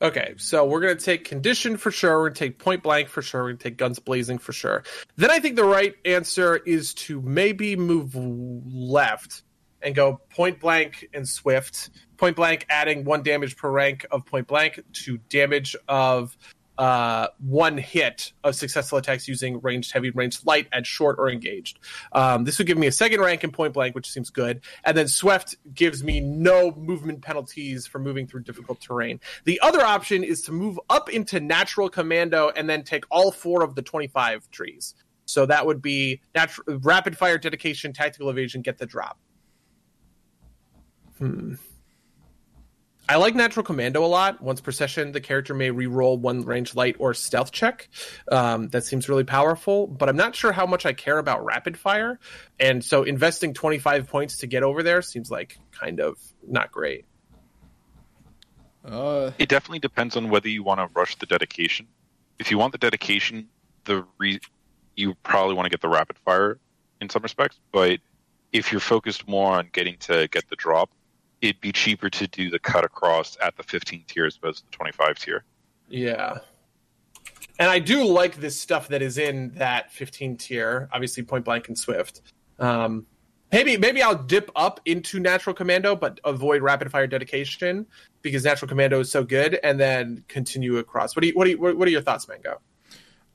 Okay, so we're going to take condition for sure, we're going to take point blank for sure, we're going to take guns blazing for sure. Then I think the right answer is to maybe move left and go point blank and swift. Point blank adding one damage per rank of point blank to damage of uh, one hit of successful attacks using ranged, heavy, ranged, light, at short, or engaged. Um, this would give me a second rank in point blank, which seems good. And then swift gives me no movement penalties for moving through difficult terrain. The other option is to move up into natural commando and then take all four of the twenty-five trees. So that would be natu- rapid fire, dedication, tactical evasion, get the drop. Hmm. I like Natural Commando a lot. Once per session, the character may reroll one range light or stealth check. Um, that seems really powerful, but I'm not sure how much I care about rapid fire. And so investing twenty-five points to get over there seems like kind of not great. Uh... It definitely depends on whether you want to rush the dedication. If you want the dedication, the re- you probably want to get the rapid fire in some respects. But if you're focused more on getting to get the drop, it'd be cheaper to do the cut across at the fifteen tier as opposed to the twenty-five tier. Yeah. And I do like this stuff that is in that fifteen tier, obviously point blank and swift. Um, maybe maybe I'll dip up into Natural Commando, but avoid rapid fire dedication because Natural Commando is so good, and then continue across. What do you, what do you, what are your thoughts, Mango?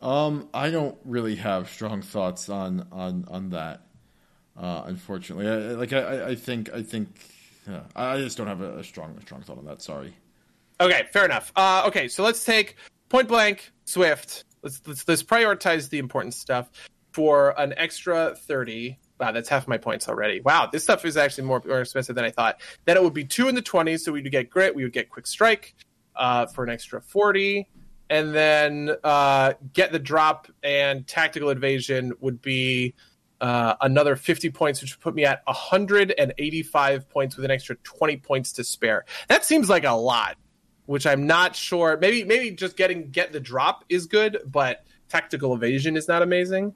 Um, I don't really have strong thoughts on on on that. Uh, unfortunately, I, like I, I think I think. Yeah, I just don't have a strong, a strong thought on that. Sorry. Okay, fair enough. Uh, okay, so let's take point blank, swift. Let's, let's let's prioritize the important stuff for an extra thirty. Wow, that's half my points already. Wow, this stuff is actually more, more expensive than I thought. Then it would be two in the twenties, so we'd get grit. We would get quick strike uh, for an extra forty, and then uh, get the drop and tactical evasion would be. Uh, another fifty points, which would put me at one hundred eighty-five points with an extra twenty points to spare. That seems like a lot, which I'm not sure. Maybe maybe just getting get the drop is good, but tactical evasion is not amazing.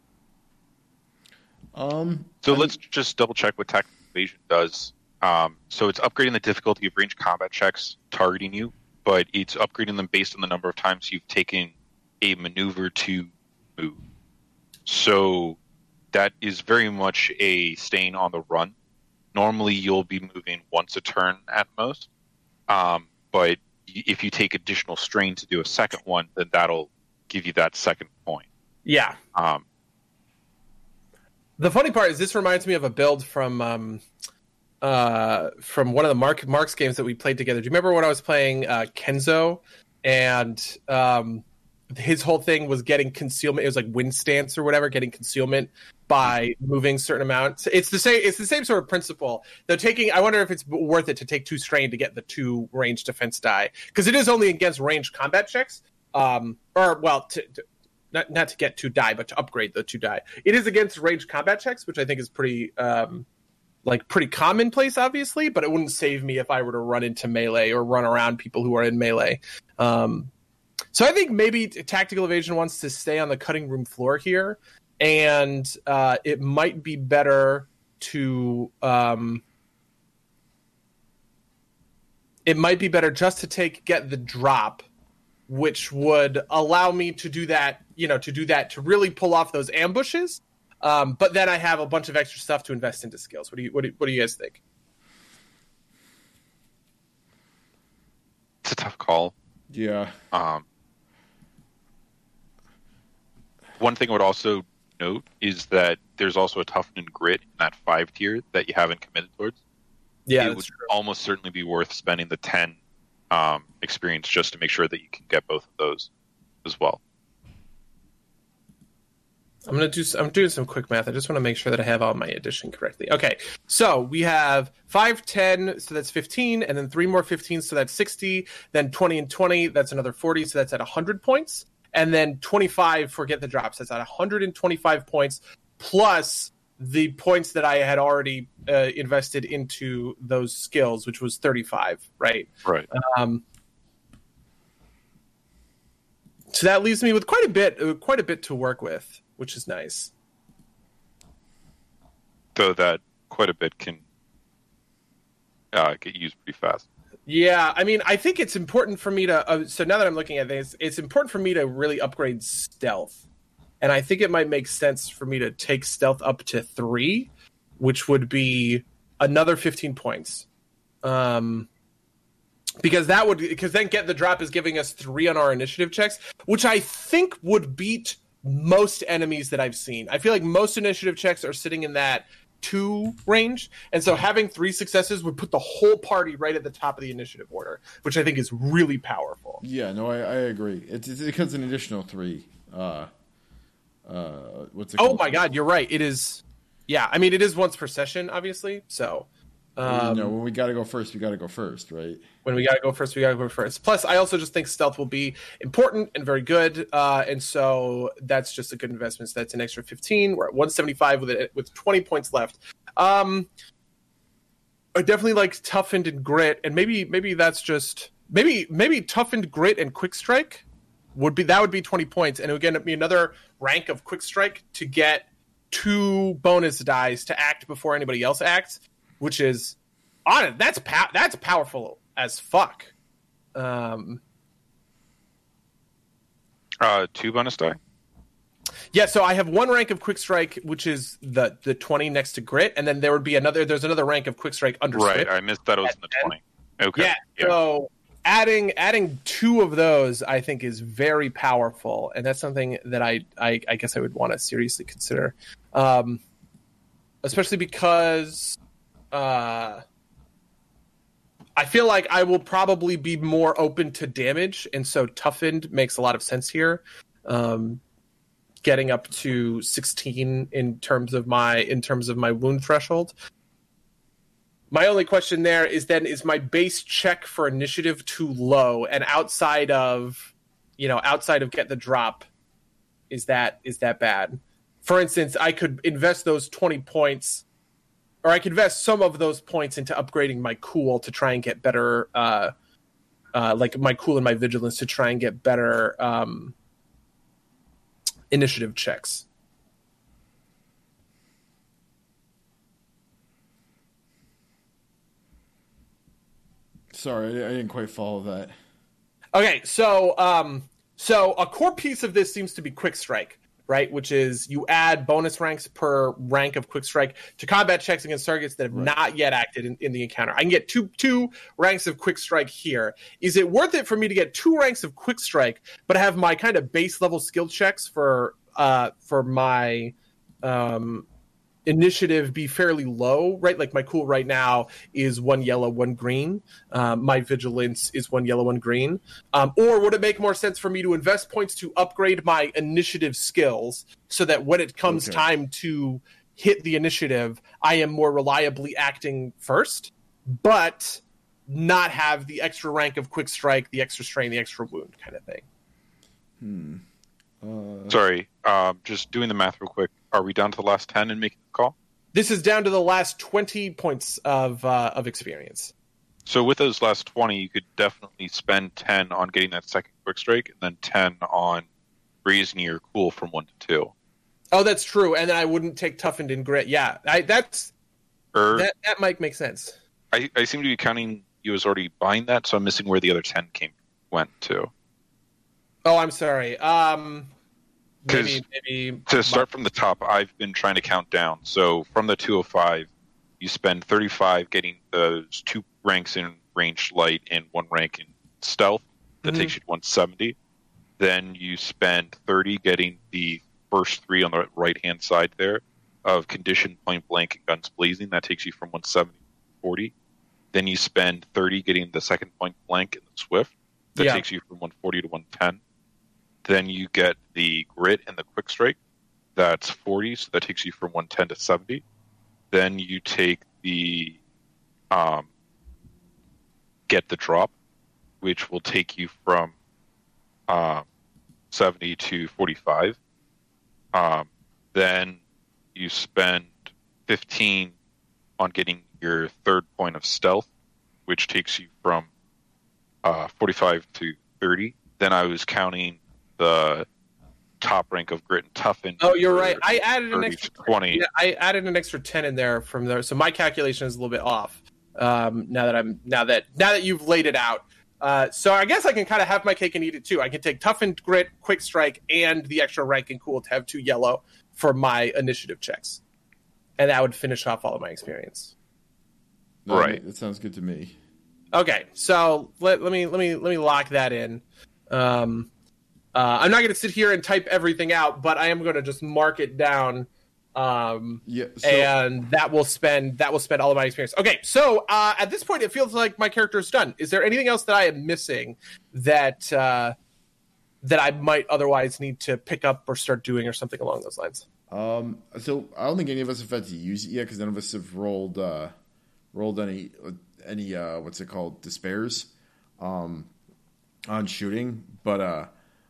Um, so I'm... let's just double check what tactical evasion does. Um, so it's upgrading the difficulty of ranged combat checks targeting you, but it's upgrading them based on the number of times you've taken a maneuver to move. So... that is very much a staying on the run. Normally, you'll be moving once a turn at most. Um, but if you take additional strain to do a second one, then that'll give you that second point. Yeah. Um, the funny part is this reminds me of a build from um, uh, from one of the Mark Mark's games that we played together. Do you remember when I was playing uh, Kenzo? And... Um, his whole thing was getting concealment. It was like wind stance or whatever, getting concealment by moving certain amounts. It's the same. It's the same sort of principle. Though taking, I wonder if it's worth it to take two strain to get the two range defense die, because it is only against ranged combat checks. Um, or well, to, to, not not to get two die, but to upgrade the two die. It is against ranged combat checks, which I think is pretty um, like pretty commonplace, obviously. But it wouldn't save me if I were to run into melee or run around people who are in melee. Um, So I think maybe Tactical Evasion wants to stay on the cutting room floor here, and uh, it might be better to um, it might be better just to take get the drop, which would allow me to do that, you know, to do that to really pull off those ambushes. Um, but then I have a bunch of extra stuff to invest into skills. What do you what do, what do you guys think? It's a tough call. Yeah. Um, one thing I would also note is that there's also a toughen and grit in that five tier that you haven't committed towards. Yeah, it would true. Almost certainly be worth spending the ten um, experience just to make sure that you can get both of those as well. I'm gonna do. I'm doing some quick math. I just want to make sure that I have all my addition correctly. Okay, so we have five, ten, so that's fifteen, and then three more fifteen, so that's sixty. Then twenty and twenty, that's another forty, so that's at one hundred points. And then twenty-five for get the drops, that's at one hundred twenty-five points, plus the points that I had already uh, invested into those skills, which was thirty-five, right? Right. Um, so that leaves me with quite a bit, uh, quite a bit to work with. Which is nice. though that quite a bit can uh, get used pretty fast. Yeah, I mean, I think it's important for me to... Uh, so now that I'm looking at this, it's important for me to really upgrade stealth. And I think it might make sense for me to take stealth up to three, which would be another fifteen points. Um, because that would... Because then Get the Drop is giving us three on our initiative checks, which I think would beat most enemies that I've seen. I feel like most initiative checks are sitting in that... two range, and so having three successes would put the whole party right at the top of the initiative order, which I think is really powerful. Yeah, no, I, I agree. It's, it's because an additional three. Uh, uh, what's it? Oh called? My God, you're right. It is. Yeah, I mean, it is once per session, obviously. So, um, you know, when we got to go first, we got to go first, right? When we got to go first, we got to go first. Plus, I also just think stealth will be important and very good, uh, and so that's just a good investment. So that's an extra fifteen. We're at one seventy-five with it, with twenty points left. Um, I definitely like toughened and grit, and maybe maybe that's just maybe maybe toughened grit and quick strike would be that would be twenty points, and again it'd be another rank of quick strike to get two bonus dice to act before anybody else acts, which is on it. That's pow- that's powerful. As fuck. Um, uh, two bonus die? Yeah, so I have one rank of Quick Strike, which is the, the twenty next to Grit, and then there would be another, there's another rank of Quick Strike under Right, I missed that it was in the twenty. Okay. Yeah, yeah, so adding adding two of those, I think, is very powerful, and that's something that I, I, I guess I would want to seriously consider. Um, especially because... Uh, I feel like I will probably be more open to damage, and so toughened makes a lot of sense here. Um, getting up to sixteen in terms of my in terms of my wound threshold. My only question there is then: is my base check for initiative too low? And outside of, you know, outside of Get the Drop, is that is that bad? For instance, I could invest those twenty points. Or I could invest some of those points into upgrading my cool to try and get better, uh, uh, like my cool and my vigilance to try and get better um, initiative checks. Sorry, I didn't quite follow that. Okay, so um, so a core piece of this seems to be Quick Strike. Right, which is you add bonus ranks per rank of Quick Strike to combat checks against targets that have right. not yet acted in, in the encounter. I can get two two ranks of Quick Strike here. Is it worth it for me to get two ranks of Quick Strike, but have my kind of base level skill checks for uh, for my um, initiative be fairly low? Right, like my cool right now is one yellow, one green. Um, my vigilance is one yellow, one green. Um, or would it make more sense for me to invest points to upgrade my initiative skills so that when it comes okay. time to hit the initiative, I am more reliably acting first, but not have the extra rank of Quick Strike, the extra strain, the extra wound kind of thing? Hmm. Uh... Sorry, uh, just doing the math real quick. Are we down to the last ten and making the call? This is down to the last twenty points of uh, of experience. So with those last twenty, you could definitely spend ten on getting that second Quick Strike, and then ten on raising your cool from one to two. Oh, that's true. And then I wouldn't take toughened and grit. Yeah, I, that's er, that, that might make sense. I, I seem to be counting you as already buying that, so I'm missing where the other ten came went to. Oh, I'm sorry. Um, maybe, maybe to start from the top, I've been trying to count down. So from the two oh five, you spend thirty-five getting those two ranks in range light and one rank in stealth. That mm-hmm. takes you to one seventy. Then you spend thirty getting the first three on the right-hand side there of condition, point blank, and guns blazing. That takes you from one seventy to forty. Then you spend thirty getting the second point blank and the swift. That yeah. takes you from one forty to one ten. Then you get the grit and the Quick Strike. That's forty, so that takes you from one ten to seventy. Then you take the um, Get the Drop, which will take you from um, seventy to forty-five. Um, then you spend fifteen on getting your third point of stealth, which takes you from uh, forty-five to thirty. Then I was counting the top rank of grit and toughen. Oh, you're right. I added an extra twenty. I added an extra ten in there from there, so my calculation is a little bit off. Um, now that I'm now that now that you've laid it out, uh, so I guess I can kind of have my cake and eat it too. I can take toughen, grit, quick strike, and the extra rank and cool to have two yellow for my initiative checks, and that would finish off all of my experience. No, right, that sounds good to me. Okay, so let, let me let me let me lock that in. Um, uh, I'm not going to sit here and type everything out, but I am going to just mark it down. Um, yeah, so, and that will spend that will spend all of my experience. Okay, so uh, at this point, it feels like my character is done. Is there anything else that I am missing that uh, that I might otherwise need to pick up or start doing or something along those lines? Um, so I don't think any of us have had to use it yet because none of us have rolled uh, rolled any any uh, what's it called despairs. Um, on shooting, but uh,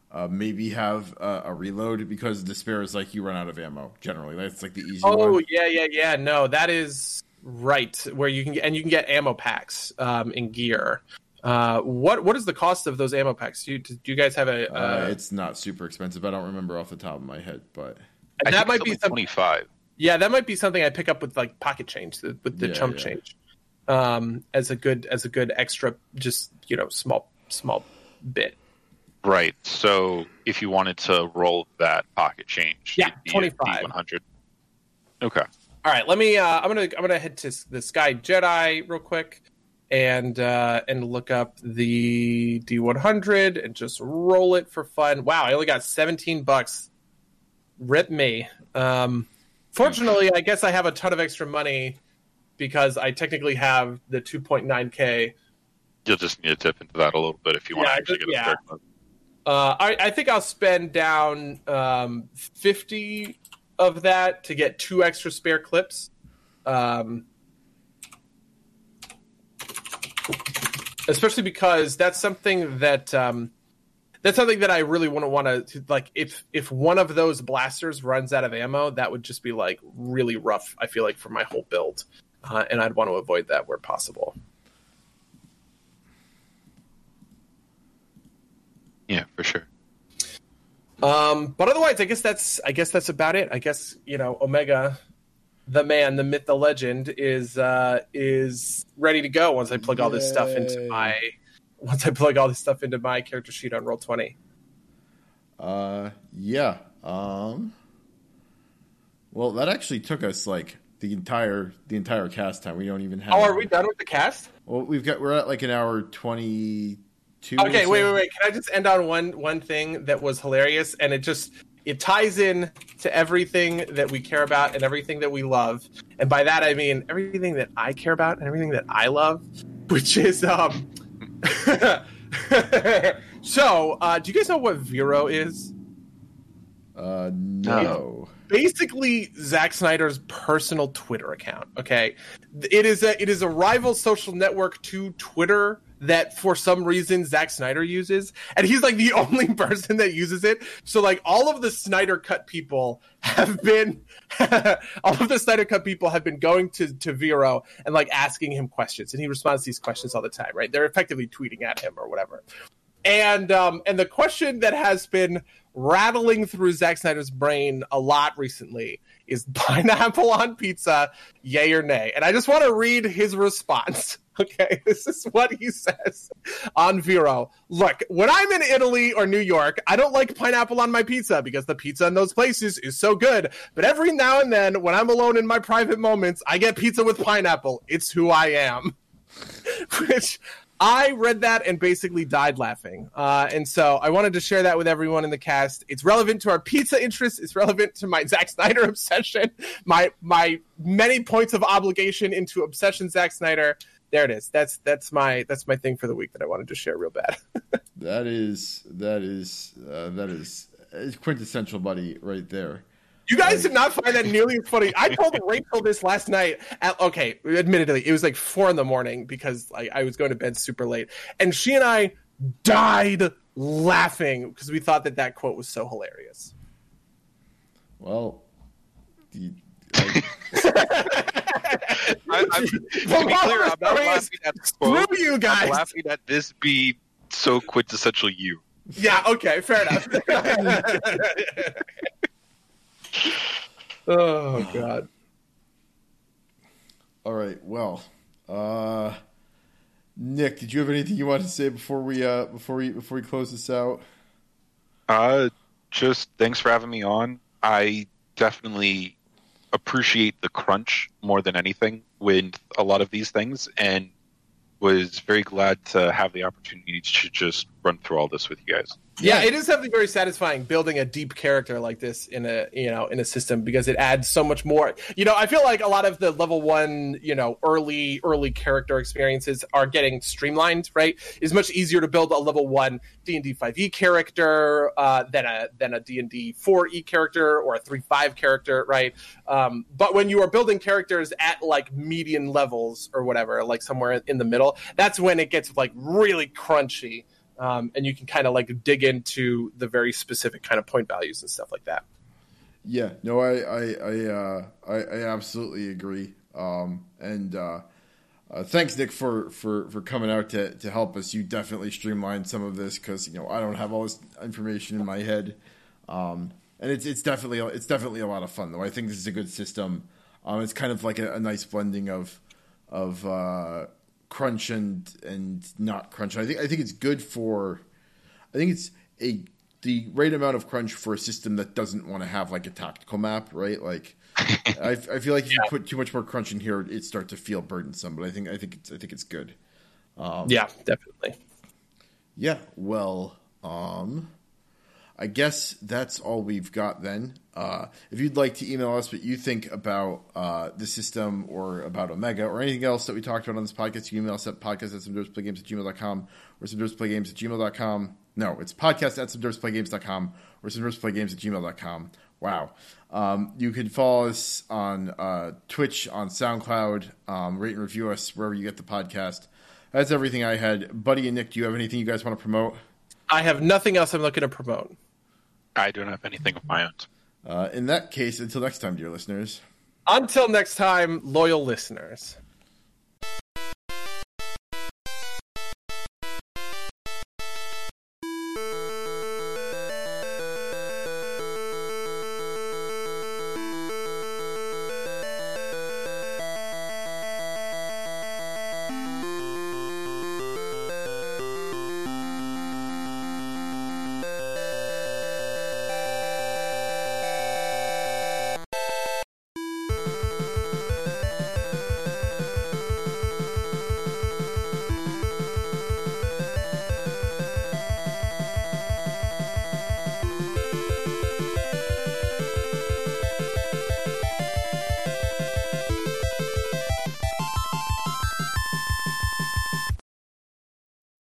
uh, maybe have uh, a reload because despair is like you run out of ammo generally. That's like the easy oh, one. Oh yeah, yeah, yeah. No, that is right. Where you can get, and you can get ammo packs um, in gear. Uh, what what is the cost of those ammo packs? Do you, do you guys have a? Uh... Uh, it's not super expensive. I don't remember off the top of my head, but I that might be something. twenty-five. Yeah, that might be something I pick up with like pocket change, with the yeah, chump yeah. change, um, as a good as a good extra. Just you know, small small. bit. Right. So if you wanted to roll that pocket change, yeah, twenty-five. one hundred. Okay. All right, let me uh I'm going to I'm going to head to the Sky Jedi real quick and uh and look up the D one hundred and just roll it for fun. Wow, I only got seventeen bucks. Rip me. Um fortunately, I guess I have a ton of extra money because I technically have the two point nine K. You'll just need to tip into that a little bit if you want yeah, to actually get a yeah. third one. Uh, I, I think I'll spend down um, fifty of that to get two extra spare clips. Um, especially because that's something that um, that's something that I really wouldn't want to like. If if one of those blasters runs out of ammo, that would just be like really rough. I feel like for my whole build, uh, and I'd want to avoid that where possible. Yeah, for sure. Um, but otherwise, I guess that's I guess that's about it. I guess you know Omega, the man, the myth, the legend is uh, is ready to go once I plug Yay. all this stuff into my once I plug all this stuff into my character sheet on roll twenty. Uh, yeah. Um, well, that actually took us like the entire the entire cast time. We don't even have. Oh, are we done with the cast? Well, we've got we're at like an hour twenty. Okay, wait, wait, wait. Can I just end on one one thing that was hilarious? And it just, it ties in to everything that we care about and everything that we love. And by that, I mean everything that I care about and everything that I love, which is, um... so, uh, do you guys know what Vero is? Uh, no. It's basically Zack Snyder's personal Twitter account, okay? It is a, it is a rival social network to Twitter that for some reason Zack Snyder uses, and he's like the only person that uses it. So like all of the Snyder Cut people have been all of the Snyder Cut people have been going to, to Vero and like asking him questions, and he responds to these questions all the time, right? They're effectively tweeting at him or whatever. And um, and the question that has been rattling through Zack Snyder's brain a lot recently is pineapple on pizza, yay or nay? And I just want to read his response. Okay, this is what he says on Vero. Look, when I'm in Italy or New York, I don't like pineapple on my pizza because the pizza in those places is so good. But every now and then, when I'm alone in my private moments, I get pizza with pineapple. It's who I am. Which... I read that and basically died laughing. Uh, and so I wanted to share that with everyone in the cast. It's relevant to our pizza interests. It's relevant to my Zack Snyder obsession, my my many points of obligation into obsession Zack Snyder. There it is. That's that's my that's my thing for the week that I wanted to share real bad. that is that is uh, that is quintessential, buddy, right there. You guys did not find that nearly as funny. I told Rachel this last night. At, okay, admittedly, it was like four in the morning because I, I was going to bed super late. And she and I died laughing because we thought that that quote was so hilarious. Well, you, I, I, I'm, to be clear, I'm not laughing at the quote. Screw you guys. I'm laughing at this being so quintessential you. Yeah, okay, fair enough. Oh, God. All right, well, uh, Nick, did you have anything you wanted to say before we uh, before we before we close this out? Uh, just thanks for having me on. I definitely appreciate the crunch more than anything with a lot of these things, and was very glad to have the opportunity to just run through all this with you guys. Yeah, it is something very satisfying building a deep character like this in a, you know, in a system, because it adds so much more. You know, I feel like a lot of the level one, you know, early early character experiences are getting streamlined, right? It's much easier to build a level one D and D five E character uh, than a than a D and D four E character or a three point five character, right? Um, but when you are building characters at like median levels or whatever, like somewhere in the middle, that's when it gets like really crunchy. Um, and you can kind of like dig into the very specific kind of point values and stuff like that. Yeah, no, I I I, uh, I, I absolutely agree. Um, and uh, uh, thanks, Nick, for, for, for coming out to, to help us. You definitely streamlined some of this because, you know, I don't have all this information in my head. Um, and it's it's definitely it's definitely a lot of fun though. I think this is a good system. Um, it's kind of like a, a nice blending of of. Uh, crunch and and not crunch. I think I think it's good for I think it's a the right amount of crunch for a system that doesn't want to have like a tactical map, right? Like I, I feel like if yeah. you put too much more crunch in here, it starts to feel burdensome, but I think I think it's I think it's good. Um, yeah, definitely. Yeah, well, um I guess that's all we've got then. Uh, if you'd like to email us what you think about uh, the system or about Omega or anything else that we talked about on this podcast, you can email us at podcast at subdurbsplaygames at gmail dot com or subdurbsplaygames at gmail dot com. No, it's podcast at subdurbsplaygames dot com or subdurbsplaygames at gmail dot com. Wow. Um, you can follow us on uh, Twitch, on SoundCloud, um, rate and review us wherever you get the podcast. That's everything I had. Buddy and Nick, do you have anything you guys want to promote? I have nothing else I'm looking to promote. I don't have anything of my own. Uh, in that case, until next time, dear listeners. Until next time, loyal listeners.